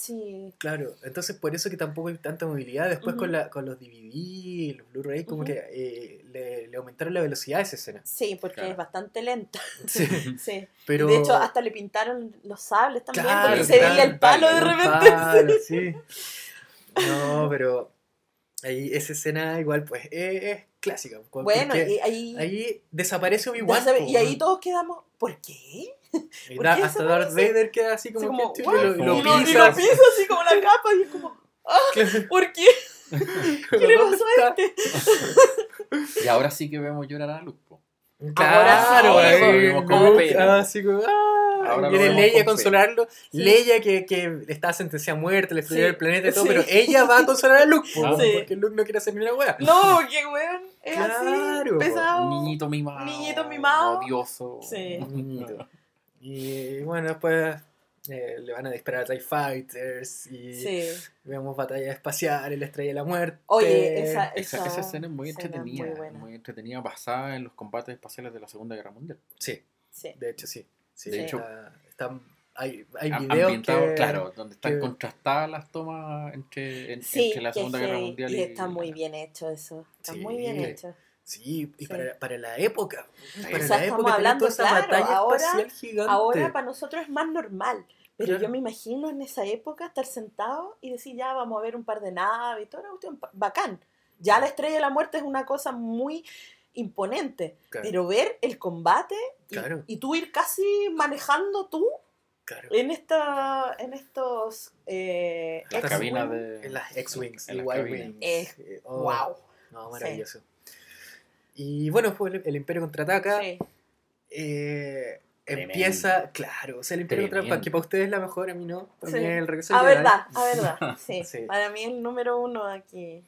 Claro, entonces por eso que tampoco hay tanta movilidad. Después con los DVD, los Blu-ray, como que le aumentaron la velocidad a esa escena. Sí, porque es bastante lenta. Sí. Pero... De hecho, hasta le pintaron los sables también, porque se veía el palo de repente. No, pero ahí esa escena igual pues es clásica. Bueno, y ahí desaparece Obi-Wan. Y ahí todos quedamos, ¿por qué? Hasta Darth Vader queda así como que, lo pisa así como la capa y es como, ¿por qué? ¿Qué le pasó a este? Y ahora sí que vemos llorar a Luke, po. Claro, ahora viene Leia a consolarlo. Sí. Leia que está sentenciada a muerte, le destruyó el planeta y todo, pero ella va a consolar a Luke, po, porque Luke no quiere hacer ni una hueá. No, qué hueón, es así, pesado. Niñito mimado. Odioso. Sí. Niñito. Y bueno, después le van a disparar a TIE Fighters y vemos batallas espaciales, la Estrella de la Muerte. Oye, esa escena es muy entretenida. Muy entretenida, basada en los combates espaciales de la Segunda Guerra Mundial. Sí. De hecho, sí. Hay videos que, donde están contrastadas las tomas entre la Segunda Guerra Mundial y está muy bien hecho eso. Está muy bien hecho. Sí, y para la época. Para la época hablando esa batalla espacial gigante. Ahora para nosotros es más normal, pero yo me imagino en esa época estar sentado y decir, ya vamos a ver un par de naves y toda la cuestión, bacán. Ya la Estrella de la Muerte es una cosa muy imponente, pero ver el combate y tú ir casi manejando tú en estos las cabinas de las X-Wings y Y-Wings. Wow. No, maravilloso. Y bueno, fue el Imperio Contraataca. Empieza, el Imperio Contraataca, que para ustedes es la mejor, a mí no. Para mí es el regreso de Jedi. A verdad, sí. Para mí es el número uno aquí.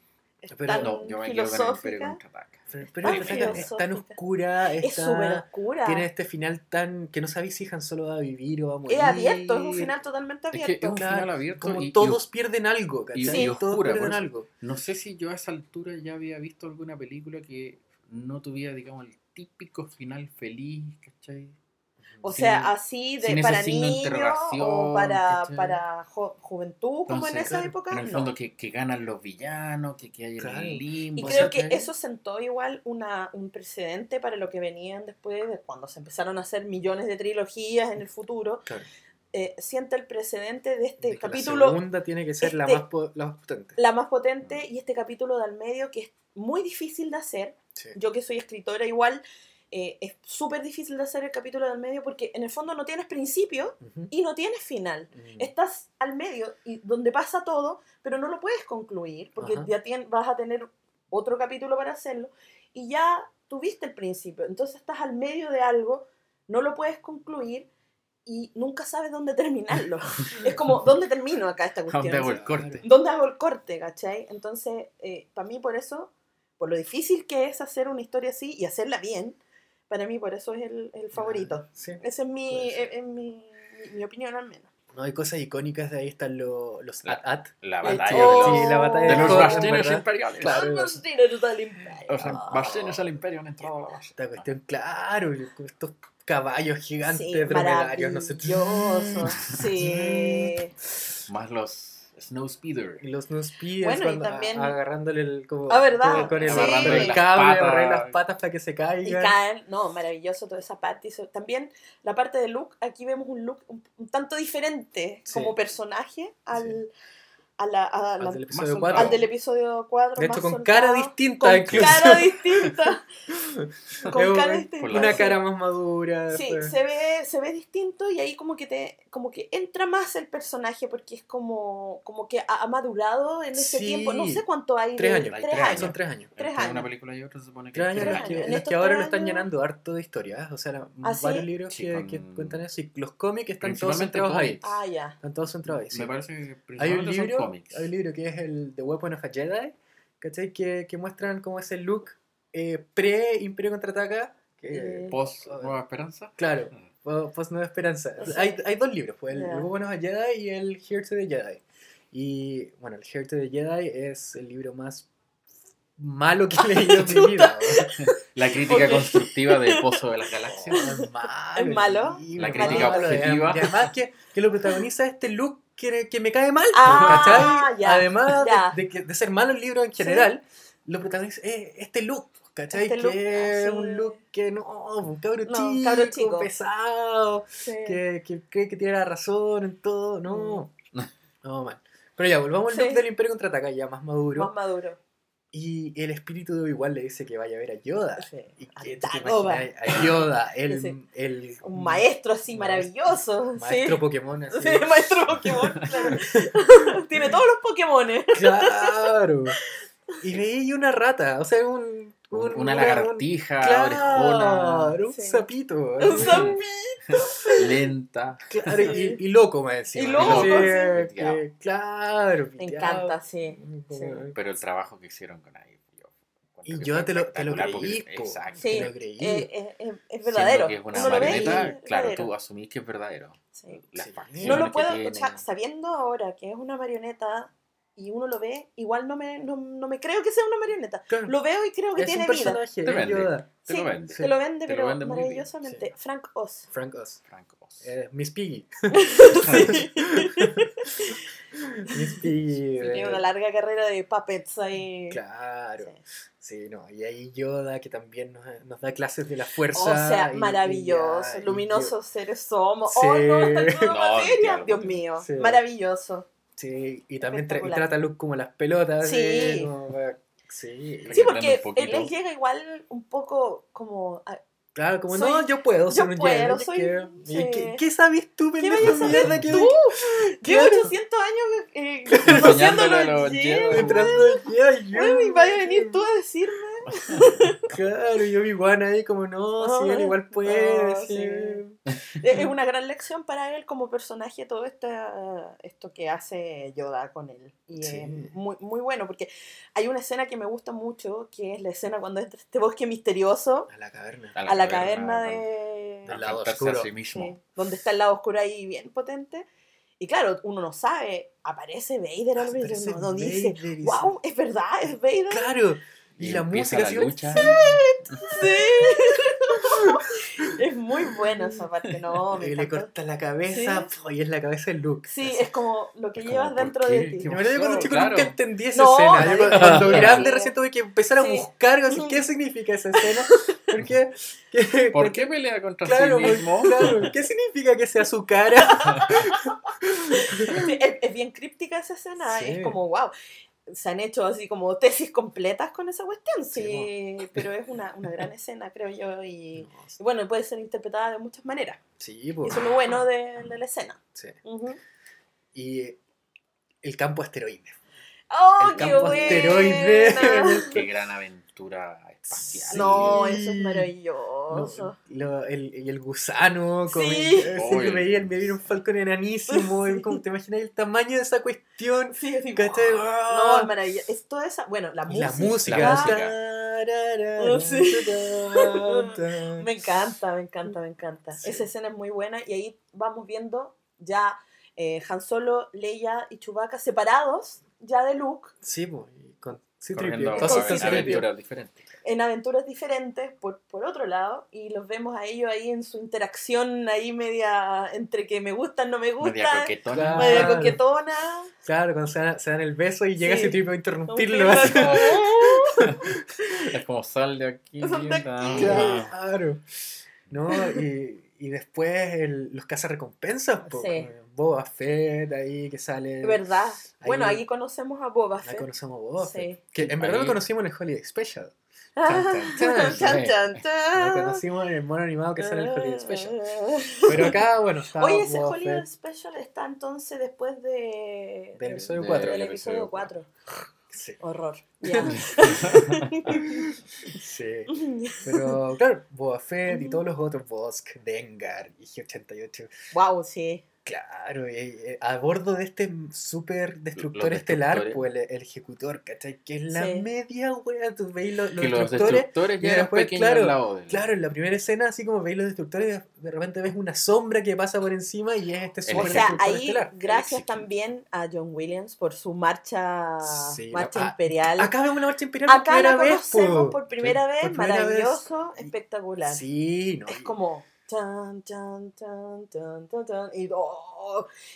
Pero no, yo me quedo con el Imperio Contraataca. Pero el Imperio Contraataca es tan oscura. Es súper oscura. Tiene este final tan... que no sabéis si Han Solo va a vivir o va a morir. Es abierto, es un final totalmente abierto. Es que es un final abierto. Como y todos pierden algo, ¿cachai? Y todos pierden algo. No sé si yo a esa altura ya había visto alguna película que... no tuviera, digamos, el típico final feliz, ¿cachai? O sea, así de para niños o para juventud, entonces, como en esa época. En el fondo que ganan los villanos, que hay el limbo. Y creo que eso sentó igual un precedente para lo que venían después, de cuando se empezaron a hacer millones de trilogías en el futuro. Claro. Sienta el precedente de este capítulo. La segunda tiene que ser la más potente. La más potente, y este capítulo de al medio que es muy difícil de hacer. Sí. Yo que soy escritora igual, es súper difícil de hacer el capítulo del medio porque en el fondo no tienes principio y no tienes final. Estás al medio y donde pasa todo, pero no lo puedes concluir porque ya vas a tener otro capítulo para hacerlo y ya tuviste el principio. Entonces estás al medio de algo, no lo puedes concluir y nunca sabes dónde terminarlo. Es como, ¿dónde termino acá esta cuestión? ¿Dónde hago el corte? ¿Cachai? Entonces, para mí por eso... por lo difícil que es hacer una historia así y hacerla bien, para mí por eso es el favorito. Sí, esa es mi opinión al menos. No, hay cosas icónicas de ahí, están los AT-AT. La batalla de los bastiles imperiales. Claro. Los bastiles del imperio. O sea, bastiles del imperio han entrado a la base. Esta cuestión, claro, estos caballos gigantes, dromedarios, no sé. Más los... Snow Speeders, bueno, también... agarrándole el cable, agarrándole las patas para que se caigan. Y caen, maravilloso toda esa parte. También la parte de Luke, aquí vemos un Luke un tanto diferente como personaje al del episodio 4. De hecho, con cara distinta, Una cara más madura. Sí, pues. se ve distinto y ahí como que entra más el personaje porque es como que ha madurado en ese tiempo. No sé cuánto hay. 3 años. Son 3 años. Entre una película y otra se supone que 3 años. Es que ahora lo están llenando harto de historias. O sea, varios libros que cuentan eso. Y los cómics están todos centrados ahí. Están todos centrados ahí. Me parece que principalmente son cómics. Hay un libro que es el The Weapon of a Jedi, ¿cachai? Que muestran cómo es el Luke pre-Imperio Contraataca, post Nueva Esperanza. Claro, post Nueva Esperanza. Hay 2 libros, pues, el Weapon of a Jedi y el Here to the Jedi. Y bueno, el Here to the Jedi es el libro más malo que he leído en mi vida. La crítica constructiva de Pozo de las Galaxias. Es malo. La crítica objetiva. Y además que lo protagoniza este Luke que me cae mal, ¿cachai? Además de ser malo el libro en general, lo protagoniza este Luke, ¿cachai? Es un Luke que un cabro chico pesado, que cree que tiene la razón en todo, no mal. Pero ya, volvamos al Luke del Imperio Contraataca, ya más maduro. Y el espíritu de Obi-Wan le dice que vaya a ver a Yoda. Sí, y que te imaginas a Yoda, el un maestro así maravilloso. Maestro, sí. Pokémon. Así. Sí, maestro Pokémon, claro. Tiene todos los Pokémones. Claro. Y veía una rata, o sea, una lagartija, claro, orejona. Un sapito. Sí. Un sapito. Lenta. Claro, sí. Y loco, me decía. Y loco, sí, que, claro. Me encanta, sí, sí. Pero el trabajo que hicieron con ahí. Y yo te lo creí. Exacto. Sí, te lo creí. Es verdadero. Que es una marioneta, claro, tú asumís que es verdadero. Sí. Sí. No lo puedo, o sea, sabiendo ahora que es una marioneta. Y uno lo ve, igual no me creo que sea una marioneta. Claro. Lo veo y creo que es tiene un vida. Te lo vende, pero maravillosamente. Sí. Frank Oz. Miss Piggy. Miss Piggy. Tiene una larga carrera de puppets ahí. Claro. Sí, no. Y ahí Yoda, que también nos da clases de la fuerza. O sea, maravilloso. Luminosos seres somos. Sí. Oh, no, está todo materia. Dios mío. Sí. Maravilloso. Sí, y también trata a Luke como las pelotas. Sí, sí, porque él llega igual un poco como... Claro, como soy, no, yo puedo, soy... ¿Qué sabes tú? ¿Qué vayas a saber tú? Llevo 800 años conociéndolo en Jedi. Y vaya a venir tú a decirme. Claro, y Obi-Wan ahí como no, sí, él igual puede. No, sí. Sí. Es una gran lección para él como personaje todo esto que hace Yoda con él. Y sí, es muy, muy bueno, porque hay una escena que me gusta mucho, que es la escena cuando entra este bosque misterioso. A la caverna del lado oscuro. Sí mismo. Sí, donde está el lado oscuro ahí bien potente. Y claro, uno no sabe, aparece Vader, no dice, wow, es verdad, es Vader. Claro. Y la música la lucha. Sí. Es muy buena esa parte, ¿no? Y le corta la cabeza, sí. Y es la cabeza del Luke. Sí, así. Es como lo que es llevas dentro de ti. Yo cuando chico nunca entendí esa escena. Yo cuando grande recién tuve que empezar a buscar qué significa esa escena. ¿Por qué pelea contra sí mismo? Claro, ¿qué significa que sea su cara? Sí, es bien críptica esa escena, sí. Es como wow. Se han hecho así como tesis completas con esa cuestión, sí, no. Pero es una gran escena, creo yo, y bueno, puede ser interpretada de muchas maneras. Sí, pues. Eso es lo bueno de la escena. Sí. Uh-huh. Y el campo asteroide. ¡Oh, el campo asteroide! ¡Qué gran aventura espacial! No, eso es maravilloso. El gusano, como que veía el Millennium Falcon enanísimo, sí. Como, ¿te imaginas el tamaño de esa cuestión? Sí, sí. No, es maravilloso. Es toda esa, bueno, la música. Me encanta. Sí. Esa escena es muy buena y ahí vamos viendo ya Han Solo, Leia y Chewbacca separados ya de Luke. Sí, pues, con C-3PO. En aventuras diferentes, por otro lado, y los vemos a ellos ahí en su interacción ahí media, entre que me gustan, no me gustan. Media coquetona. Claro, cuando se dan el beso y llega C-3PO a interrumpirlo. Es como sal de aquí. Claro. No, y después los cazarrecompensas, Boba Fett ahí que sale. ¿Verdad? Ahí, bueno, ahí conocemos a Boba Fett. Sí. Que en verdad lo conocimos en el Holiday Special. Lo conocimos en el mono animado que sale en el Holiday Special. Pero acá, bueno, está. Oye, ese Boba Holiday Fett. Special está entonces después de. Del episodio 4. Sí. Horror. Yeah. Sí. Pero claro, Boba Fett y todos los otros Bosk, Dengar y G88. Wow, sí. Claro, a bordo de este super destructor estelar, pues el ejecutor, ¿cachai? Que es la media wea, tú veis los destructores y después, claro, en la primera escena, así como veis los destructores, de repente ves una sombra que pasa por encima y es este super destructor estelar. Gracias también a John Williams por su marcha imperial. Acá vemos una marcha imperial por primera vez. Acá la conocemos por primera vez, maravilloso, espectacular. Sí, no. Es como...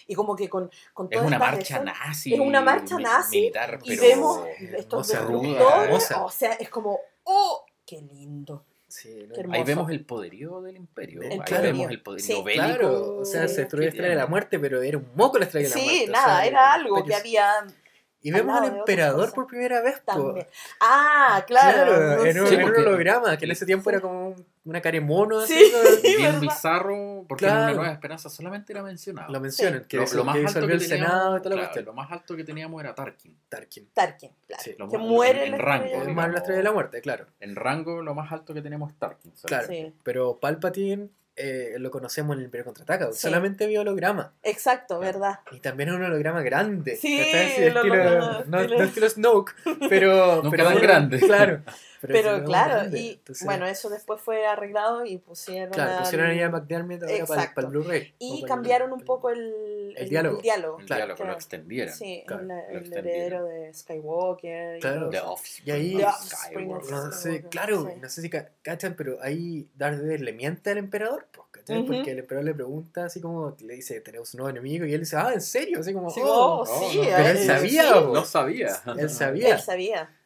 Y como que con toda esta es una marcha nazi militar, y vemos estos destructores, o sea, es como qué lindo. Sí, ¿no? Ahí vemos el poderío del imperio. Vemos el poderío bélico. Claro, o sea, se destruye la estrella de la muerte, pero era un moco la estrella de la muerte. Sí, nada, era algo que había Y vemos al emperador por primera vez. También. Ah, claro. Era un holograma, que en ese tiempo era como una caremono así. Sí, ¿no? Bien bizarro, porque claro, en Una Nueva Esperanza solamente era mencionado. Lo mencionan, sí, que lo más alto que teníamos, claro, lo más alto que teníamos era Tarkin, claro. Sí, que muere en rango. Es más la estrella de la muerte, claro. En rango lo más alto que tenemos es Tarkin. Claro, sí. Pero Palpatine... lo conocemos en el Imperio Contraataca, sí, solamente vio holograma. Exacto, verdad. Y también es un holograma grande. Sí, no estilo Snoke, pero tan grande. Claro. Pero claro, grande. Y entonces, bueno, eso después fue arreglado y pusieron... Claro, pusieron ahí a McDermott para el Blu-ray. Y cambiaron un poco el diálogo. El diálogo, claro, lo extendieron. Sí, claro, el heredero de Skywalker. Claro, de Offspring. Y ahí, Skywalker. No sé si cachan, pero ahí Darth Vader le miente al emperador. Porque el emperador le pregunta, así como, le dice, tenemos un nuevo enemigo, y él dice, ¿en serio? Así como, sí. Pero él sabía, sí. No sabía. Él sabía.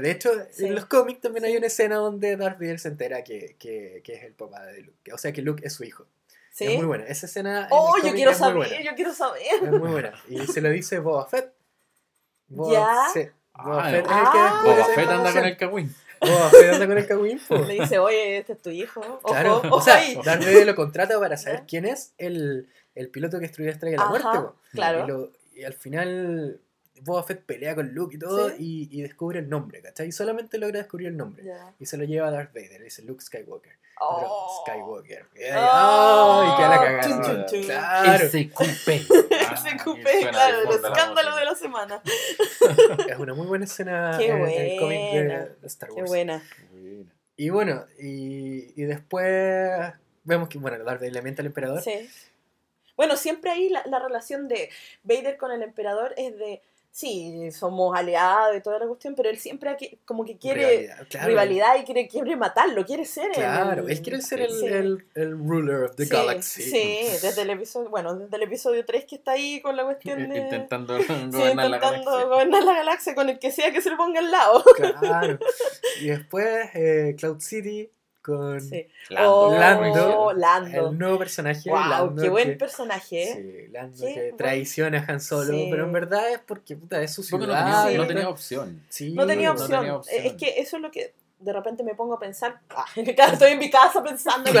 De hecho, sí, en los cómics también hay una escena donde Darth Vader se entera que es el papá de Luke. O sea, que Luke es su hijo. ¿Sí? Es muy buena. Esa escena. Yo quiero saber. Es muy buena. Y se lo dice Boba Fett. Boba Fett anda con el cagüín. Le dice, oye, este es tu hijo. Ojo. O sea, Darth Vader lo contrata para saber quién es el piloto que destruyó la Estrella de la Muerte. Claro. Y al final Boba Fett pelea con Luke y todo, ¿sí? y descubre el nombre, ¿cachai? Y solamente logra descubrir el nombre. Yeah. Y se lo lleva a Darth Vader, le dice Luke Skywalker. Skywalker. Y queda la cagada. Chun. Claro. Ese coupé, claro, el escándalo de la semana. Es una muy buena escena del cómic de Star Wars. Qué buena. Y bueno, y después vemos que, bueno, Darth Vader le miente al emperador. Sí. Bueno, siempre ahí la relación de Vader con el emperador es de... Sí, somos aliados y toda la cuestión, pero él siempre como que quiere rivalidad y quiere matarlo, quiere ser el ruler of the galaxy. Sí, desde el episodio 3 que está ahí con la cuestión de... Intentando gobernar la galaxia con el que sea que se le ponga al lado. Claro. Y después Cloud City... con Lando, el nuevo personaje. Wow, Lando, qué buen personaje. Sí, Lando que traiciona a Han Solo, pero en verdad es porque puta, es su ciudad. No tenía opción. Es que eso es lo que de repente me pongo a pensar. Estoy en mi casa pensando,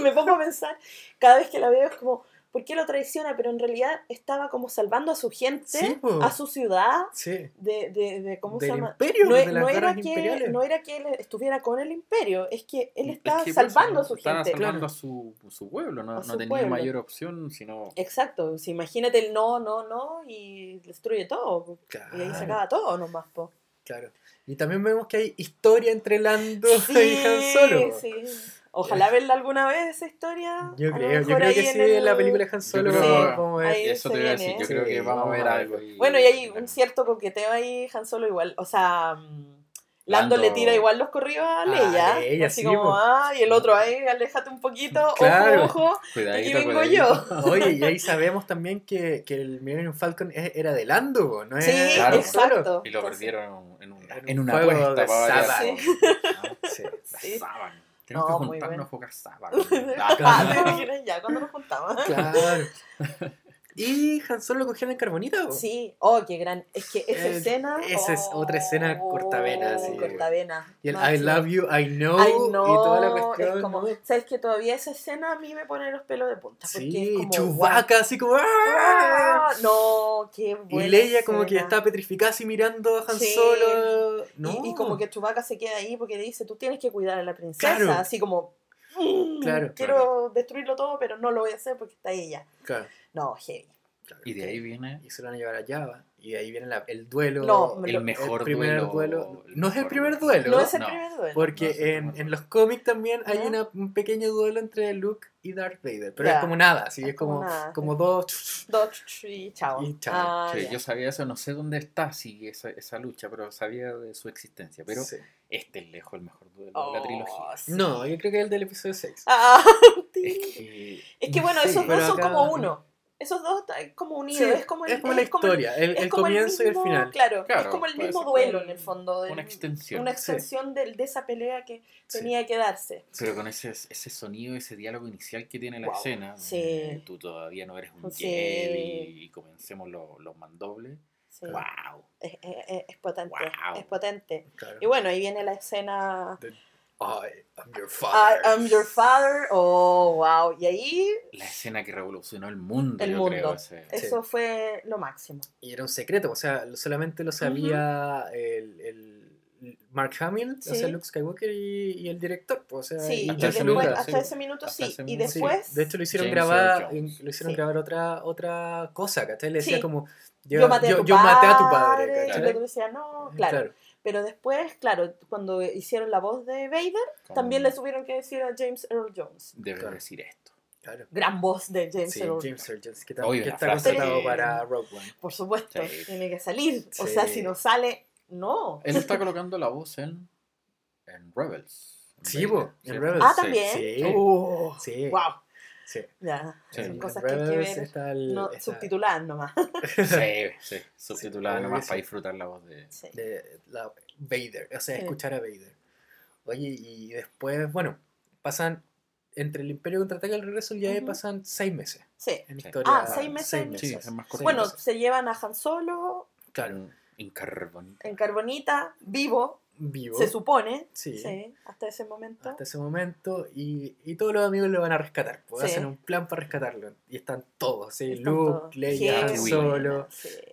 me pongo a pensar cada vez que la veo, es como, ¿por qué lo traiciona? Pero en realidad estaba como salvando a su gente, a su ciudad, de ¿cómo del se llama? Imperio, no era que él estuviera con el imperio, es que él estaba salvando a su gente. Estaba salvando a su pueblo, no tenía mayor opción, sino... Exacto, si imagínate el no, y destruye todo, y ahí se acaba todo nomás, po. Claro, y también vemos que hay historia entre Lando y Han Solo. Sí. Ojalá verla alguna vez esa historia. Yo creo que sí, en la película de Han Solo. Eso te voy a decir. Yo creo que vamos a ver algo. Y hay un cierto coqueteo ahí, Han Solo igual. O sea, Lando le tira igual los corridos a Leia. Así como, y el otro ahí, aléjate un poquito, ojo, cuidadito, y vengo yo. Oye, y ahí sabemos también que el Millennium Falcon era de Lando, ¿no? Exacto. Y lo perdieron en una apuesta. Sí. Tenemos que juntarnos a jugar sábado. Ya cuando nos juntaban. Claro. ¿Y Han Solo lo cogieron en carbonita? Sí. Qué gran. Es que esa escena... Esa es otra escena cortavena. Sí. Y el I love you, I know. Y toda la cuestión. Es como, ¿sabes que todavía esa escena a mí me pone los pelos de punta? Porque sí, es como, Chewbacca así como... qué buena. Y Leia como que está petrificada así mirando a Han Solo. No. Y como que Chewbacca se queda ahí porque le dice, tú tienes que cuidar a la princesa. Claro. Así como... Quiero destruirlo todo, pero no lo voy a hacer porque está ella. Claro. No, heavy. Claro, y de ahí viene... Y se lo van a llevar a Jabba. Y de ahí viene el duelo. El mejor duelo. No es el primer duelo. Porque en los cómics también hay un pequeño duelo entre Luke y Darth Vader. Pero es como nada. Así es como dos y chao. Yo sabía eso. No sé dónde está esa lucha, pero sabía de su existencia. Pero... Sí. Este es lejos el mejor duelo de la trilogía. Sí. No, yo creo que es el del episodio 6. Es que bueno, esos dos son como uno. Esos dos están como unidos. Sí, es como la historia, el comienzo y el final. Claro, es como el mismo duelo en el fondo. Una extensión de esa pelea que tenía que darse. Pero con ese sonido, ese diálogo inicial que tiene la escena, tú todavía no eres un Jedi y comencemos los mandobles. Sí. ¡Wow! Es potente. Wow. Es potente. Claro. Y bueno, ahí viene la escena... I am your father. I am your father. Oh, wow. Y ahí... La escena que revolucionó el mundo, yo creo. Eso fue lo máximo. Y era un secreto, o sea, solamente lo sabía el Mark Hamill, o sea, Luke Skywalker y el director. O sea, sí, hasta ese minuto. Y después... Sí. De hecho, lo hicieron grabar otra cosa, ¿cachai? Le decía como... Yo maté a tu padre. ¿Cachai? Y luego decía, no, claro. Pero después, claro, cuando hicieron la voz de Vader, también le tuvieron que decir a James Earl Jones. Debe decir esto. Claro. Gran voz de James Earl Jones, que también está contratado para Rogue One. Por supuesto, tiene que salir. Sí. O sea, si no sale, no. Él está colocando la voz en Rebels. En Rebels. Ah, también. Sí. Wow. Sí. Ya, son cosas que hay que ver, subtituladas nomás. Subtituladas nomás para disfrutar la voz de la Vader, o sea, escuchar a Vader. Oye, y después, bueno, pasan entre el Imperio Contraataca y el Regreso ya pasan 6 meses. Sí. En historia, 6 meses. Sí, bueno, se llevan a Han Solo. Claro, en carbonita, vivo. Se supone, hasta ese momento, y todos los amigos lo van a rescatar, hacen un plan para rescatarlo, y están todos, Luke, Leia, Solo,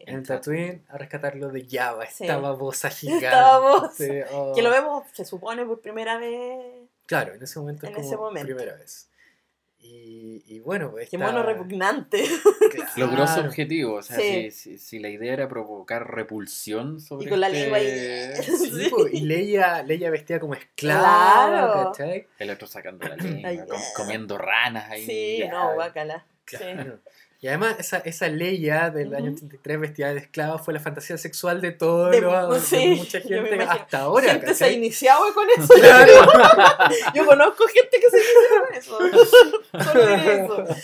en Tatooine, a rescatarlo de Jabba, esta babosa gigante. Que lo vemos, se supone, por primera vez. Claro, en ese momento primera vez. Y bueno, pues qué mono repugnante. Claro. Logró su objetivo. O sea, si la idea era provocar repulsión sobre... Y con la lengua ahí. Sí. Y Leia vestida como esclava. Claro. El otro sacando la lengua, comiendo ranas ahí. Sí, guácala. Claro. Sí. Y además, esa Leia del año 83 vestida de esclava fue la fantasía sexual de todos mucha gente hasta ahora. Gente se ha iniciado con eso. Claro. Yo conozco gente que se inició con eso. Solo eso.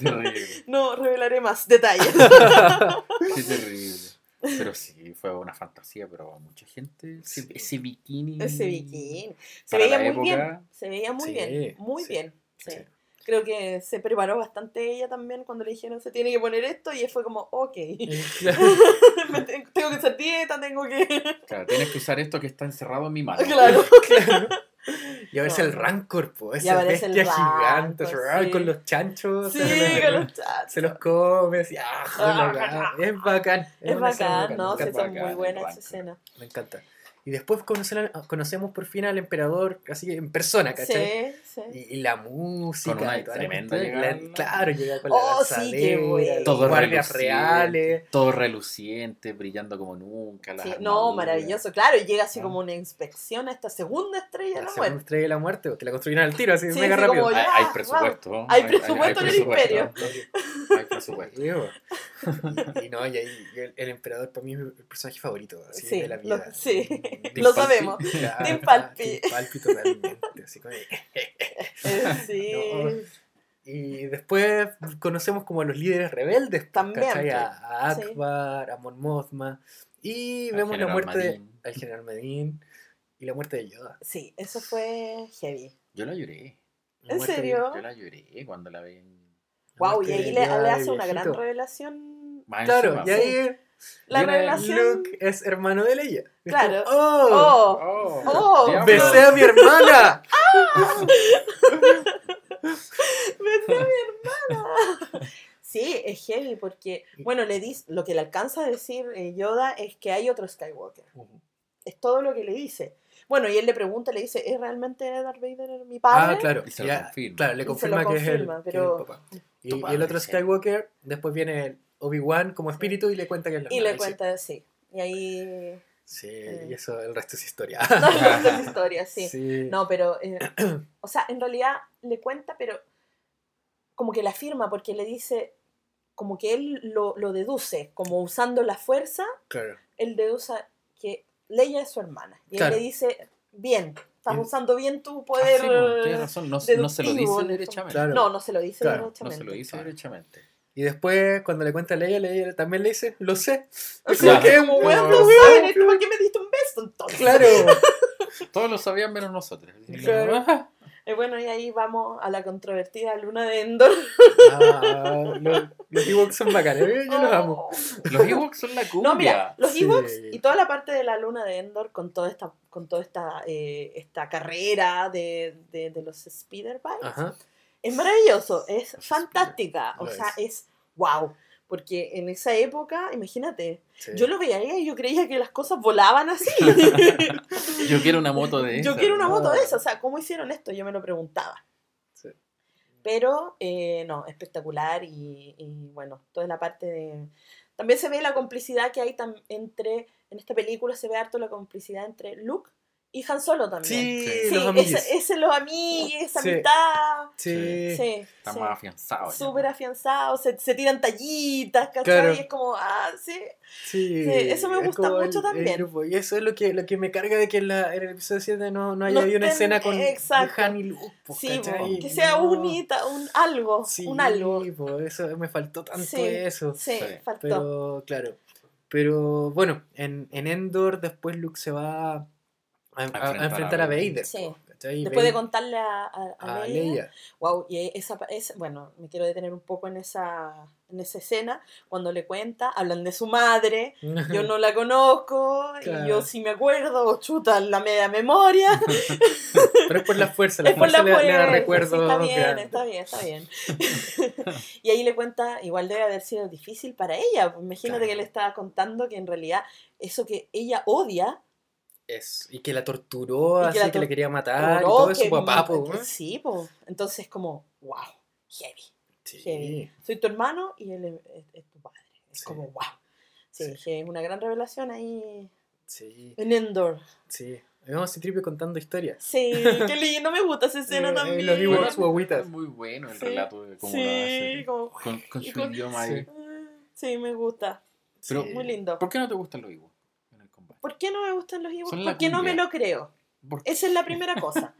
Terrible. No revelaré más detalles. Qué terrible. Pero sí, fue una fantasía, pero mucha gente. Ese bikini. Se veía muy bien. Muy bien. Sí. Creo que se preparó bastante ella también cuando le dijeron se tiene que poner esto y fue como, ok. Claro. Tengo que hacer dieta, Claro, tienes que usar esto que está encerrado en mi mano. Claro. Y aparece el Rancor, esa bestia gigante, con los chanchos. Sí, con los chanchos. Se los comes. Es bacán. Es bacán, son muy buenas esas escenas. Me encanta. Y después conocemos por fin al emperador, así que en persona, ¿cachai? Sí. Y la música. Con una tremenda llegada. Claro, llega con la danzadera, los guardias reales. Todo reluciente, brillando como nunca. Maravilloso. Claro, y llega así como una inspección a esta segunda estrella de la muerte. La segunda estrella de la muerte, que la construyeron al tiro, así mega rápido. Como, hay presupuesto. Wow. Hay presupuesto en el imperio. Hay presupuesto. Y el emperador para mí es el personaje favorito, así de la vida. Lo sabemos. Timpalpi totalmente. Así como... No. Y después conocemos como a los líderes rebeldes. También. A Akbar, a Mon Mothma. Y vemos la muerte al general Medin. Y la muerte de Yoda. Sí, eso fue heavy. Yo la lloré. ¿En serio? Yo la lloré cuando la vi. Wow, y ahí le hace una gran revelación. Claro, y ahí... La revelación. Luke es hermano de Leia. Claro. Besé a mi hermana. Besé a mi hermana. Sí, es heavy porque, bueno, lo que le alcanza a decir Yoda es que hay otro Skywalker. Es todo lo que le dice. Bueno, y él le dice, ¿es realmente Darth Vader mi padre? Ah, claro. Y se lo confirma. Claro, le confirma, que es el papá. Y el otro Skywalker, después viene el Obi-Wan como espíritu y le cuenta que es la madre. Y le cuenta, Y ahí... Sí, y eso, el resto es historia. Sí. No, pero... o sea, en realidad le cuenta, pero como que la afirma porque le dice... Como que él lo deduce, como usando la fuerza, él deduce que Leia es su hermana. Y él le dice, bien... Estás usando bien tu poder. Tienes razón, no se lo dice derechamente. Claro. No se lo dice derechamente. Y después, cuando le cuenta a Leia también le dice, lo sé. O sea, que es muy bueno, ¿sabes? ¿Por qué me diste un beso entonces? Claro. Todos lo sabían menos nosotros. Claro. Bueno, y ahí vamos a la controvertida luna de Endor. Ah, los Ewoks son bacanes, yo los amo. Los Ewoks son la cumbia. No, mira, los Ewoks y toda la parte de la luna de Endor con toda esta carrera de los speeder bikes. Ajá. Es maravilloso, es fantástica, o sea, es wow. Porque en esa época, imagínate, sí. Yo lo veía y yo creía que las cosas volaban así. Yo quiero una moto de esa. Yo quiero una moto de esa. O sea, ¿cómo hicieron esto? Yo me lo preguntaba. Sí. Pero, no, espectacular. Y bueno, toda la parte de... También se ve la complicidad que hay entre... En esta película se ve harto la complicidad entre Luke y Han Solo también. Sí, los amigues. Ese los amigues, esa amistad. Sí. Están más afianzados. Súper afianzados, se tiran tallitas, ¿cachai? Claro. Y es como, sí. Eso me gusta mucho también. Y eso es lo que me carga de que en el episodio 7 no haya habido una escena con Han y Luke. Sí, que sea un algo. Sí, eso me faltó tanto eso. Sí, faltó. Pero, claro. Pero, bueno, en Endor después Luke se va... A enfrentar a Vader. Sí. Después de contarle a Leia. Wow, y bueno, me quiero detener un poco en esa escena cuando le cuenta, hablan de su madre, yo no la conozco, claro. Y yo sí me acuerdo, chuta, la media memoria. Pero es por la fuerza, le recuerdo. Sí, está bien. Y ahí le cuenta, igual debe haber sido difícil para ella, imagínate claro. Que le estaba contando que en realidad eso que ella odia es, y que la torturó, así que le quería matar, y todo eso, papá, pues. Sí, pues. Entonces, como, wow, heavy. Soy tu hermano y él es tu padre. Es como, wow. Sí, es una gran revelación ahí. Sí. En Endor. Sí. Vamos sin triple contando historias. Sí, qué lindo, me gusta esa escena también. Los Ewoks, guaguitas. Muy bueno el relato de cómo lo hace. Con su idioma ahí. Sí, me gusta. Pero, muy lindo. ¿Por qué no te gustan los Ewoks? ¿Por qué no me gustan los Ewoks? Porque no me lo creo. Esa es la primera cosa.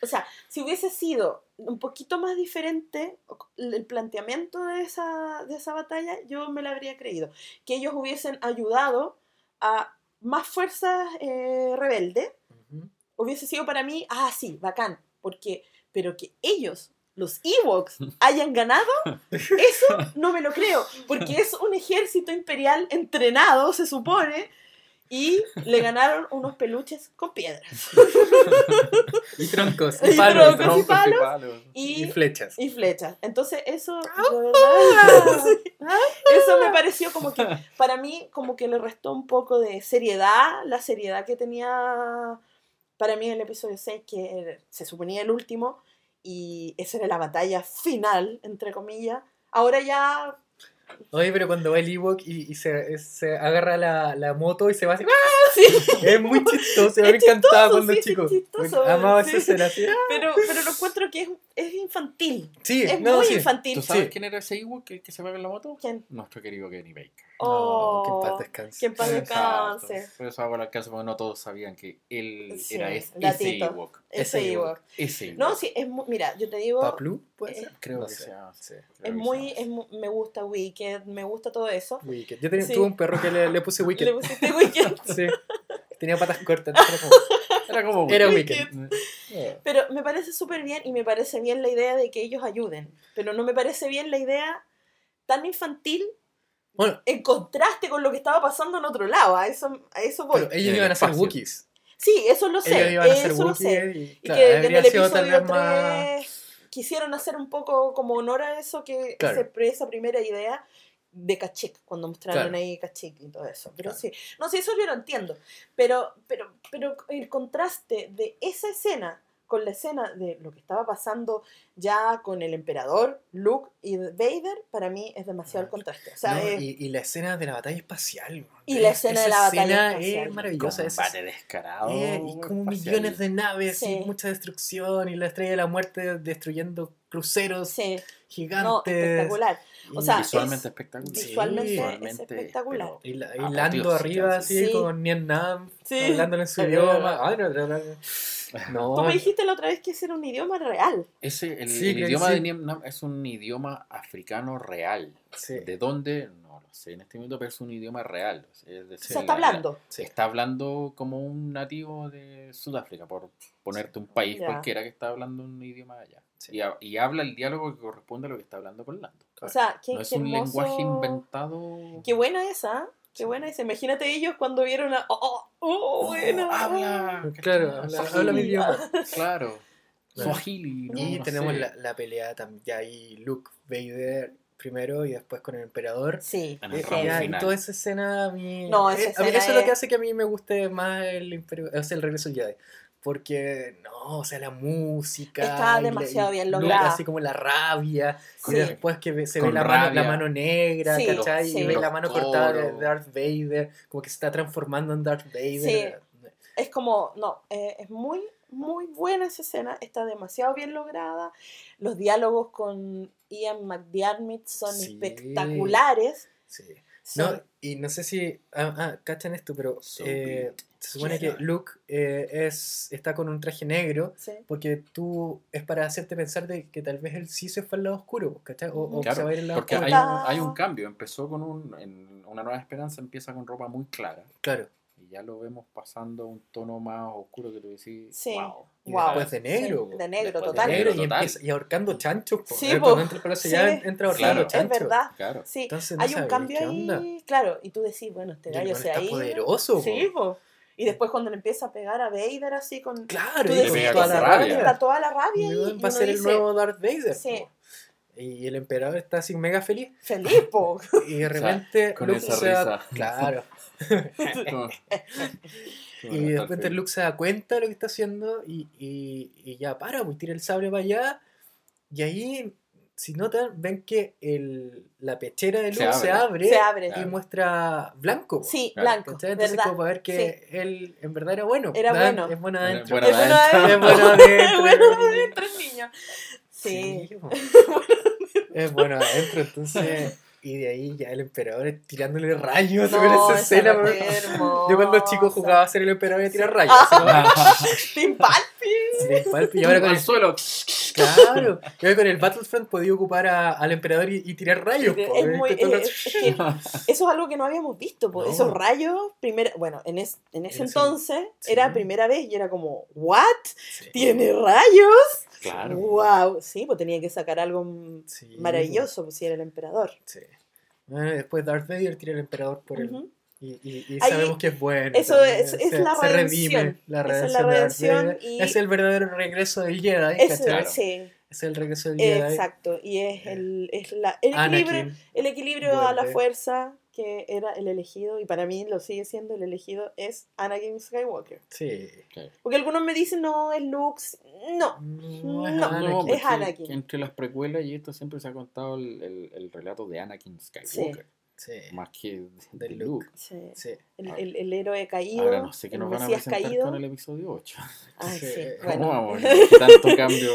O sea, si hubiese sido un poquito más diferente el planteamiento de esa batalla, yo me la habría creído. Que ellos hubiesen ayudado a más fuerzas rebeldes, hubiese sido para mí, sí, bacán. Pero que ellos, los Ewoks, hayan ganado, eso no me lo creo. Porque es un ejército imperial entrenado, se supone... Y le ganaron unos peluches con piedras. Y troncos, y palos. Y palos. Y flechas. Entonces eso... Eso me pareció como que... Para mí como que le restó un poco de seriedad. La seriedad que tenía para mí el episodio 6, que se suponía el último. Y esa era la batalla final, entre comillas. Ahora ya... Oye, pero cuando va el Ewok y se agarra la moto y se va así... Sí. Es muy chistoso, me encantaba cuando chico. Amaba esa escena así. Pero lo encuentro que es infantil. Sí, es muy infantil. ¿Tú sabes quién era ese Ewok que se va en la moto? ¿Quién? Nuestro querido Kenny Baker. Oh, que en paz descanse. Por eso hago el alcance porque no todos sabían que él era ese Ewok. Ese Ewok. No, sí, mira, yo te digo... ¿Paplu? Puede ser. Creo que sea. Es muy... Me gusta Wicket, me gusta todo eso. Wicket. Yo tuve un perro que le puse Wicket. Le pusiste Wicket. Sí. Tenía patas cortas, era como Wicket. Pero me parece súper bien y me parece bien la idea de que ellos ayuden, pero no me parece bien la idea tan infantil, bueno, en contraste con lo que estaba pasando en otro lado. A eso voy. Pero ellos iban a ser Wookiees. Sí, eso lo sé. Y claro, que en el episodio 3 quisieron hacer un poco como honor a eso, que claro. Esa primera idea de Kashyyyk, cuando mostraron ahí Kashyyyk y todo eso, pero sí, no sé, eso yo lo entiendo, pero el contraste de esa escena con la escena de lo que estaba pasando ya con el emperador, Luke y Vader, para mí es demasiado el contraste, o sea, no, y la escena de la batalla espacial, es maravillosa, es combate descarado, y como millones de naves y mucha destrucción y la Estrella de la Muerte destruyendo cruceros gigantes, no, espectacular. O sea, visualmente espectacular. Visualmente es espectacular. Y Lando arriba, así, con Nien Nam, hablándole en su idioma. No. Tú me dijiste la otra vez que ese era un idioma real. Ese, el idioma de Niemnam es un idioma africano real. Sí. ¿De dónde? No lo sé en este momento, pero es un idioma real. Es decir, se está hablando. Se está hablando como un nativo de Sudáfrica, por ponerte un país ya. Cualquiera que está hablando un idioma allá. Sí. Y habla el diálogo que corresponde a lo que está hablando con Lando. O sea, qué, no es qué un hermoso... lenguaje inventado. Qué buena esa. Qué buena esa. Imagínate ellos cuando vieron a... ¡Buena! ¡Habla! Claro, habla mi idioma. Claro. Swahili. ¿No? Y no tenemos la pelea también. Ya ahí Luke Vader primero y después con el emperador. Sí. En el final. Y toda esa escena a mí... No, esa escena eso es lo que hace que a mí me guste más el regreso del Jedi. Porque, no, o sea, la música... Está demasiado bien lograda. Así como la rabia. Sí. Y después que se ve la mano negra, sí, ¿cachai? Sí. Y ve la mano cortada de Darth Vader. Como que se está transformando en Darth Vader. Sí. Es como, no, es muy, muy buena esa escena. Está demasiado bien lograda. Los diálogos con Ian McDiarmid son espectaculares. Sí. No, sí. Y no sé si... cachan esto, pero... se supone que Luke está con un traje negro porque tú es para hacerte pensar de que tal vez él sí se fue al lado oscuro, ¿cachai? O claro, se va a ir al lado oscuro. Porque hay un cambio, empezó con Una Nueva Esperanza, empieza con ropa muy clara. Claro. Y ya lo vemos pasando a un tono más oscuro que tú decís, sí. Wow. Después de negro. Sí, de negro, después total. De negro, y, total. Empieza, y ahorcando chanchos. Sí, cuando entra el palacio ya entra ahorcando chanchos. Es verdad. Claro. Sí. Entonces, hay un cambio ahí, claro. Y tú decís, bueno, este gallo se ahí. Está poderoso. Sí, pues. Y después cuando le empieza a pegar a Vader así con... Claro, y le está toda la rabia. Y va a ser el nuevo Darth Vader. Sí. Y el emperador está así mega feliz. ¡Feliz, po! Y de repente... con Luke esa risa. Claro. Y de repente Luke se da cuenta de lo que está haciendo y ya para, pues tira el sable para allá. Y ahí, si notan, ven que la pechera de Luke se abre y muestra blanco. Sí, blanco. Entonces como para ver que él en verdad era bueno. Era bueno. Es bueno adentro. Es bueno adentro. Es bueno adentro. Es bueno adentro el niño. Sí. Es bueno adentro, entonces... Y de ahí ya el emperador tirándole rayos. No, esa escena, yo cuando chico jugaba a ser el emperador y tirar rayos. Tim Palpatine. Y ahora con el suelo. Claro. Y ahora con el Battlefront podía ocupar al emperador y tirar rayos. Es que eso es algo que no habíamos visto. No. Esos rayos, bueno, en ese entonces era primera vez y era como, ¿what? Sí. ¿Tiene rayos? Claro. Wow, sí, pues tenía que sacar algo maravilloso, pues si era el emperador. Sí. Después Darth Vader tira al emperador por él. Y sabemos que es bueno. Eso es la redención. Es el verdadero regreso del Jedi. Es el regreso del Jedi. Exacto. Y es el equilibrio a la fuerza que era el elegido, y para mí lo sigue siendo el elegido, es Anakin Skywalker. Sí. Okay. Porque algunos me dicen, no, es Luke. No, es Anakin. Que entre las precuelas y esto siempre se ha contado el relato de Anakin Skywalker. Sí. Más que de Luke. Sí. El héroe caído. Ahora no sé qué nos van a presentar caído. Con el episodio 8. Ay, sí. Bueno. Vamos, tanto cambio.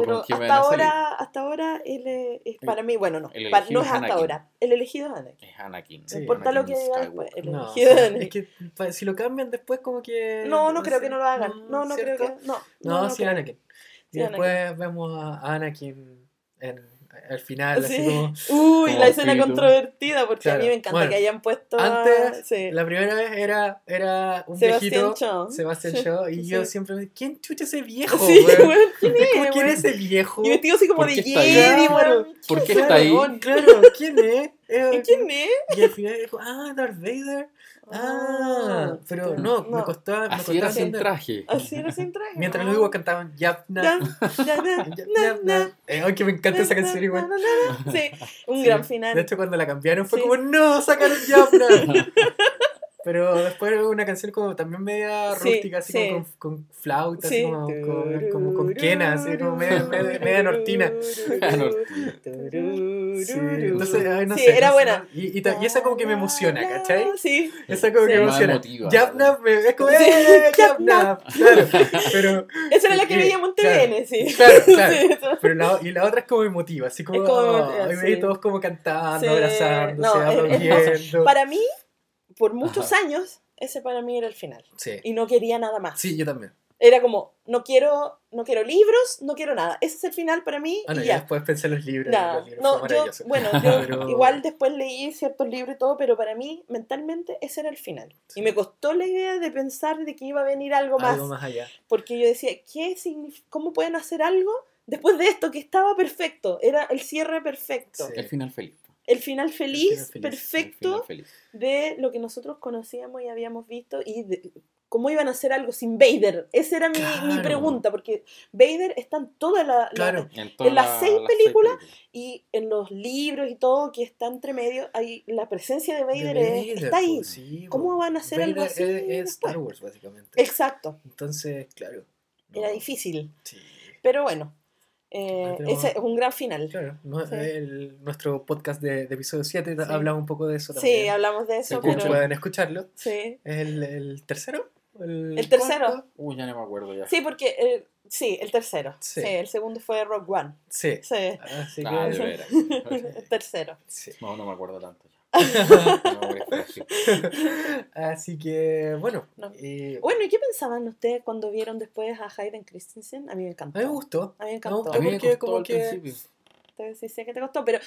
Pero hasta ahora para mí, no es hasta ahora. El elegido es Anakin. Es Anakin. No importa lo que diga después. El elegido es Anakin. Es que si lo cambian después como que... No creo que no lo hagan. No creo que... No, sí Anakin. Y después vemos a Anakin en... al final, así como... Uy, como la escena controvertida, porque a mí me encanta que hayan puesto... Antes, la primera vez era un viejito, Sebastián Shaw, y yo siempre me decía, ¿quién chucha ese viejo? Sí, ¿Quién es ese viejo? Y vestido así como de Jedi, bueno. ¿Por qué está ahí? Claro, ¿quién es? Y al final dijo, Darth Vader. Pero no, me costó... Así era sin traje. Mientras los Ewoks cantaban Yapna. Aunque me encanta esa canción igual. Sí, un gran final. De hecho, cuando la cambiaron fue como, ¡no, sacaron Yapna! Pero después una canción como también media rústica, así como con flauta, así como con quena, así como media nortina. Entonces, no sé. Era buena. Y esa como que me emociona, ¿cachai? Sí. Esa como que me emociona. Yapnap, es como, Yapnap. Claro. Esa era la que veíamos en TVN, sí. Claro. Pero la otra es como emotiva, así como, todos como cantando, abrazándose, aplaudiendo. Para mí, por muchos años, ese para mí era el final. Sí. Y no quería nada más. Sí, yo también. Era como, no quiero libros, no quiero nada. Ese es el final para mí. Ah, no, y ya. Después pensé en los libros. Nada. No, yo pero... igual después leí ciertos libros y todo, pero para mí, mentalmente, ese era el final. Sí. Y me costó la idea de pensar de que iba a venir algo más allá. Porque yo decía, ¿cómo pueden hacer algo después de esto? Que estaba perfecto. Era el cierre perfecto. Sí. El final feliz. El final feliz, perfecto, de lo que nosotros conocíamos y habíamos visto y... ¿Cómo iban a hacer algo sin Vader? Esa era mi pregunta, porque Vader está en todas las seis películas y en los libros y todo que está entre medio, ahí la presencia de Vader, está ahí. Pues, sí, ¿cómo van a hacer Vader algo así? Es Star Wars, básicamente. Exacto. Entonces, claro. No. Era difícil. Sí. Pero bueno. Ese es un gran final. Claro, sí. Nuestro podcast de episodio 7 sí. Hablaba un poco de eso también. Sí, hablamos de eso. Pero... pueden escucharlo. Sí. ¿El tercero? El tercero. Uy, ya no me acuerdo ya. Sí, porque el tercero. Sí. Sí, el segundo fue Rogue One. Sí. Sí. Así que de veras. El tercero. Sí. No me acuerdo tanto ya. Así que bueno. No. Bueno, ¿y qué pensaban ustedes cuando vieron después a Hayden Christensen? A mí me encantó. A mí me gustó. Principio. Sí, sé que te costó, pero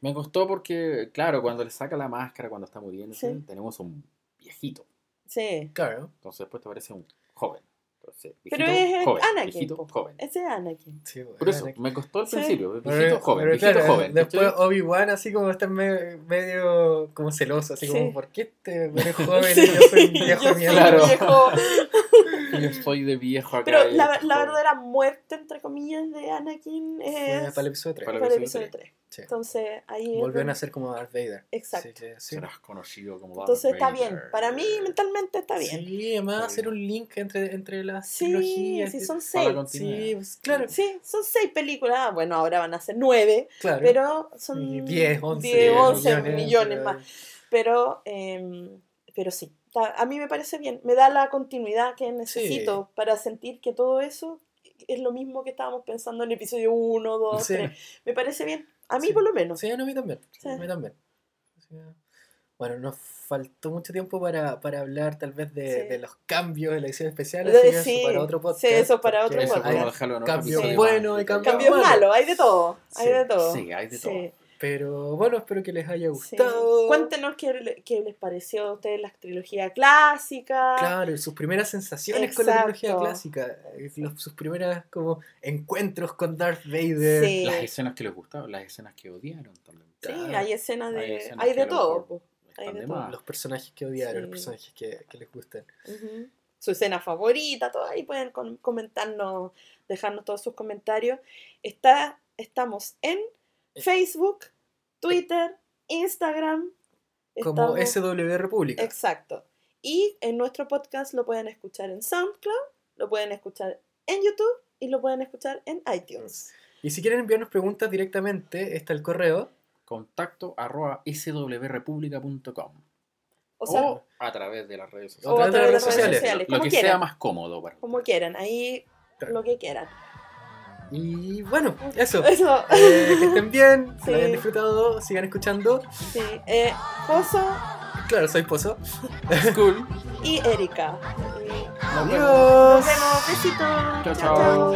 me costó porque claro, cuando le saca la máscara cuando está muriendo, sí. Tenemos un viejito. Sí. Claro. Entonces después te parece un joven. Entonces, pero es joven, Anakin. Viejito joven. Ese es Anakin. Sí, por eso Anakin. Me costó al principio. Sí. Viejito joven. Después Obi-Wan, así como está medio como celoso, así como, ¿por qué este eres joven? Sí. Y yo soy viejo mierda. Claro. Yo soy de viejo acá. Pero la verdadera muerte, entre comillas, de Anakin es. Para el episodio 3. Sí. Entonces ahí. Volvieron a ser como Darth Vader. Exacto. Así que, sí. Serás conocido como Darth Vader. Entonces está bien. Para mí, mentalmente está bien. Sí, además hacer un link entre las trilogías. Sí, son 6. Sí, pues, claro. Sí, son 6 películas. Bueno, ahora van a ser 9. Claro. Pero son 10, 11 millones más. Pero sí. A mí me parece bien, me da la continuidad que necesito para sentir que todo eso es lo mismo que estábamos pensando en el episodio 1, 2, 3. Me parece bien, a mí por lo menos. Sí, a mí también. Sí. A mí también. Bueno, nos faltó mucho tiempo para hablar tal vez de los cambios de la edición especial, así que eso para otro podcast. Sí, eso para otro podcast. Cambios buenos y cambios malos, hay de todo. Hay de todo. Pero bueno, espero que les haya gustado. Sí. Cuéntenos qué les pareció a ustedes la trilogía clásica. Claro, sus primeras sensaciones con la trilogía clásica. Sus primeros como encuentros con Darth Vader. Sí. Las escenas que les gustaban, las escenas que odiaron también. Sí, hay escenas de todo. Hay de todo. Los personajes que odiaron, los personajes que les gustan. Uh-huh. Su escena favorita, todo ahí pueden comentarnos, dejarnos todos sus comentarios. Estamos en... Facebook, Twitter, Instagram. Como SW República. Exacto. Y en nuestro podcast lo pueden escuchar en SoundCloud, lo pueden escuchar en YouTube y lo pueden escuchar en iTunes. Y si quieren enviarnos preguntas directamente, está el correo contacto@swrepublica.com. O a través de las redes sociales. Lo que sea más cómodo. Como quieran, ahí lo que quieran. Y bueno, eso. Que estén bien, que lo hayan disfrutado, sigan escuchando. Sí. Pozo. Claro, soy Pozo. Cool. Y Erika. Nos vemos. Besitos. Chao.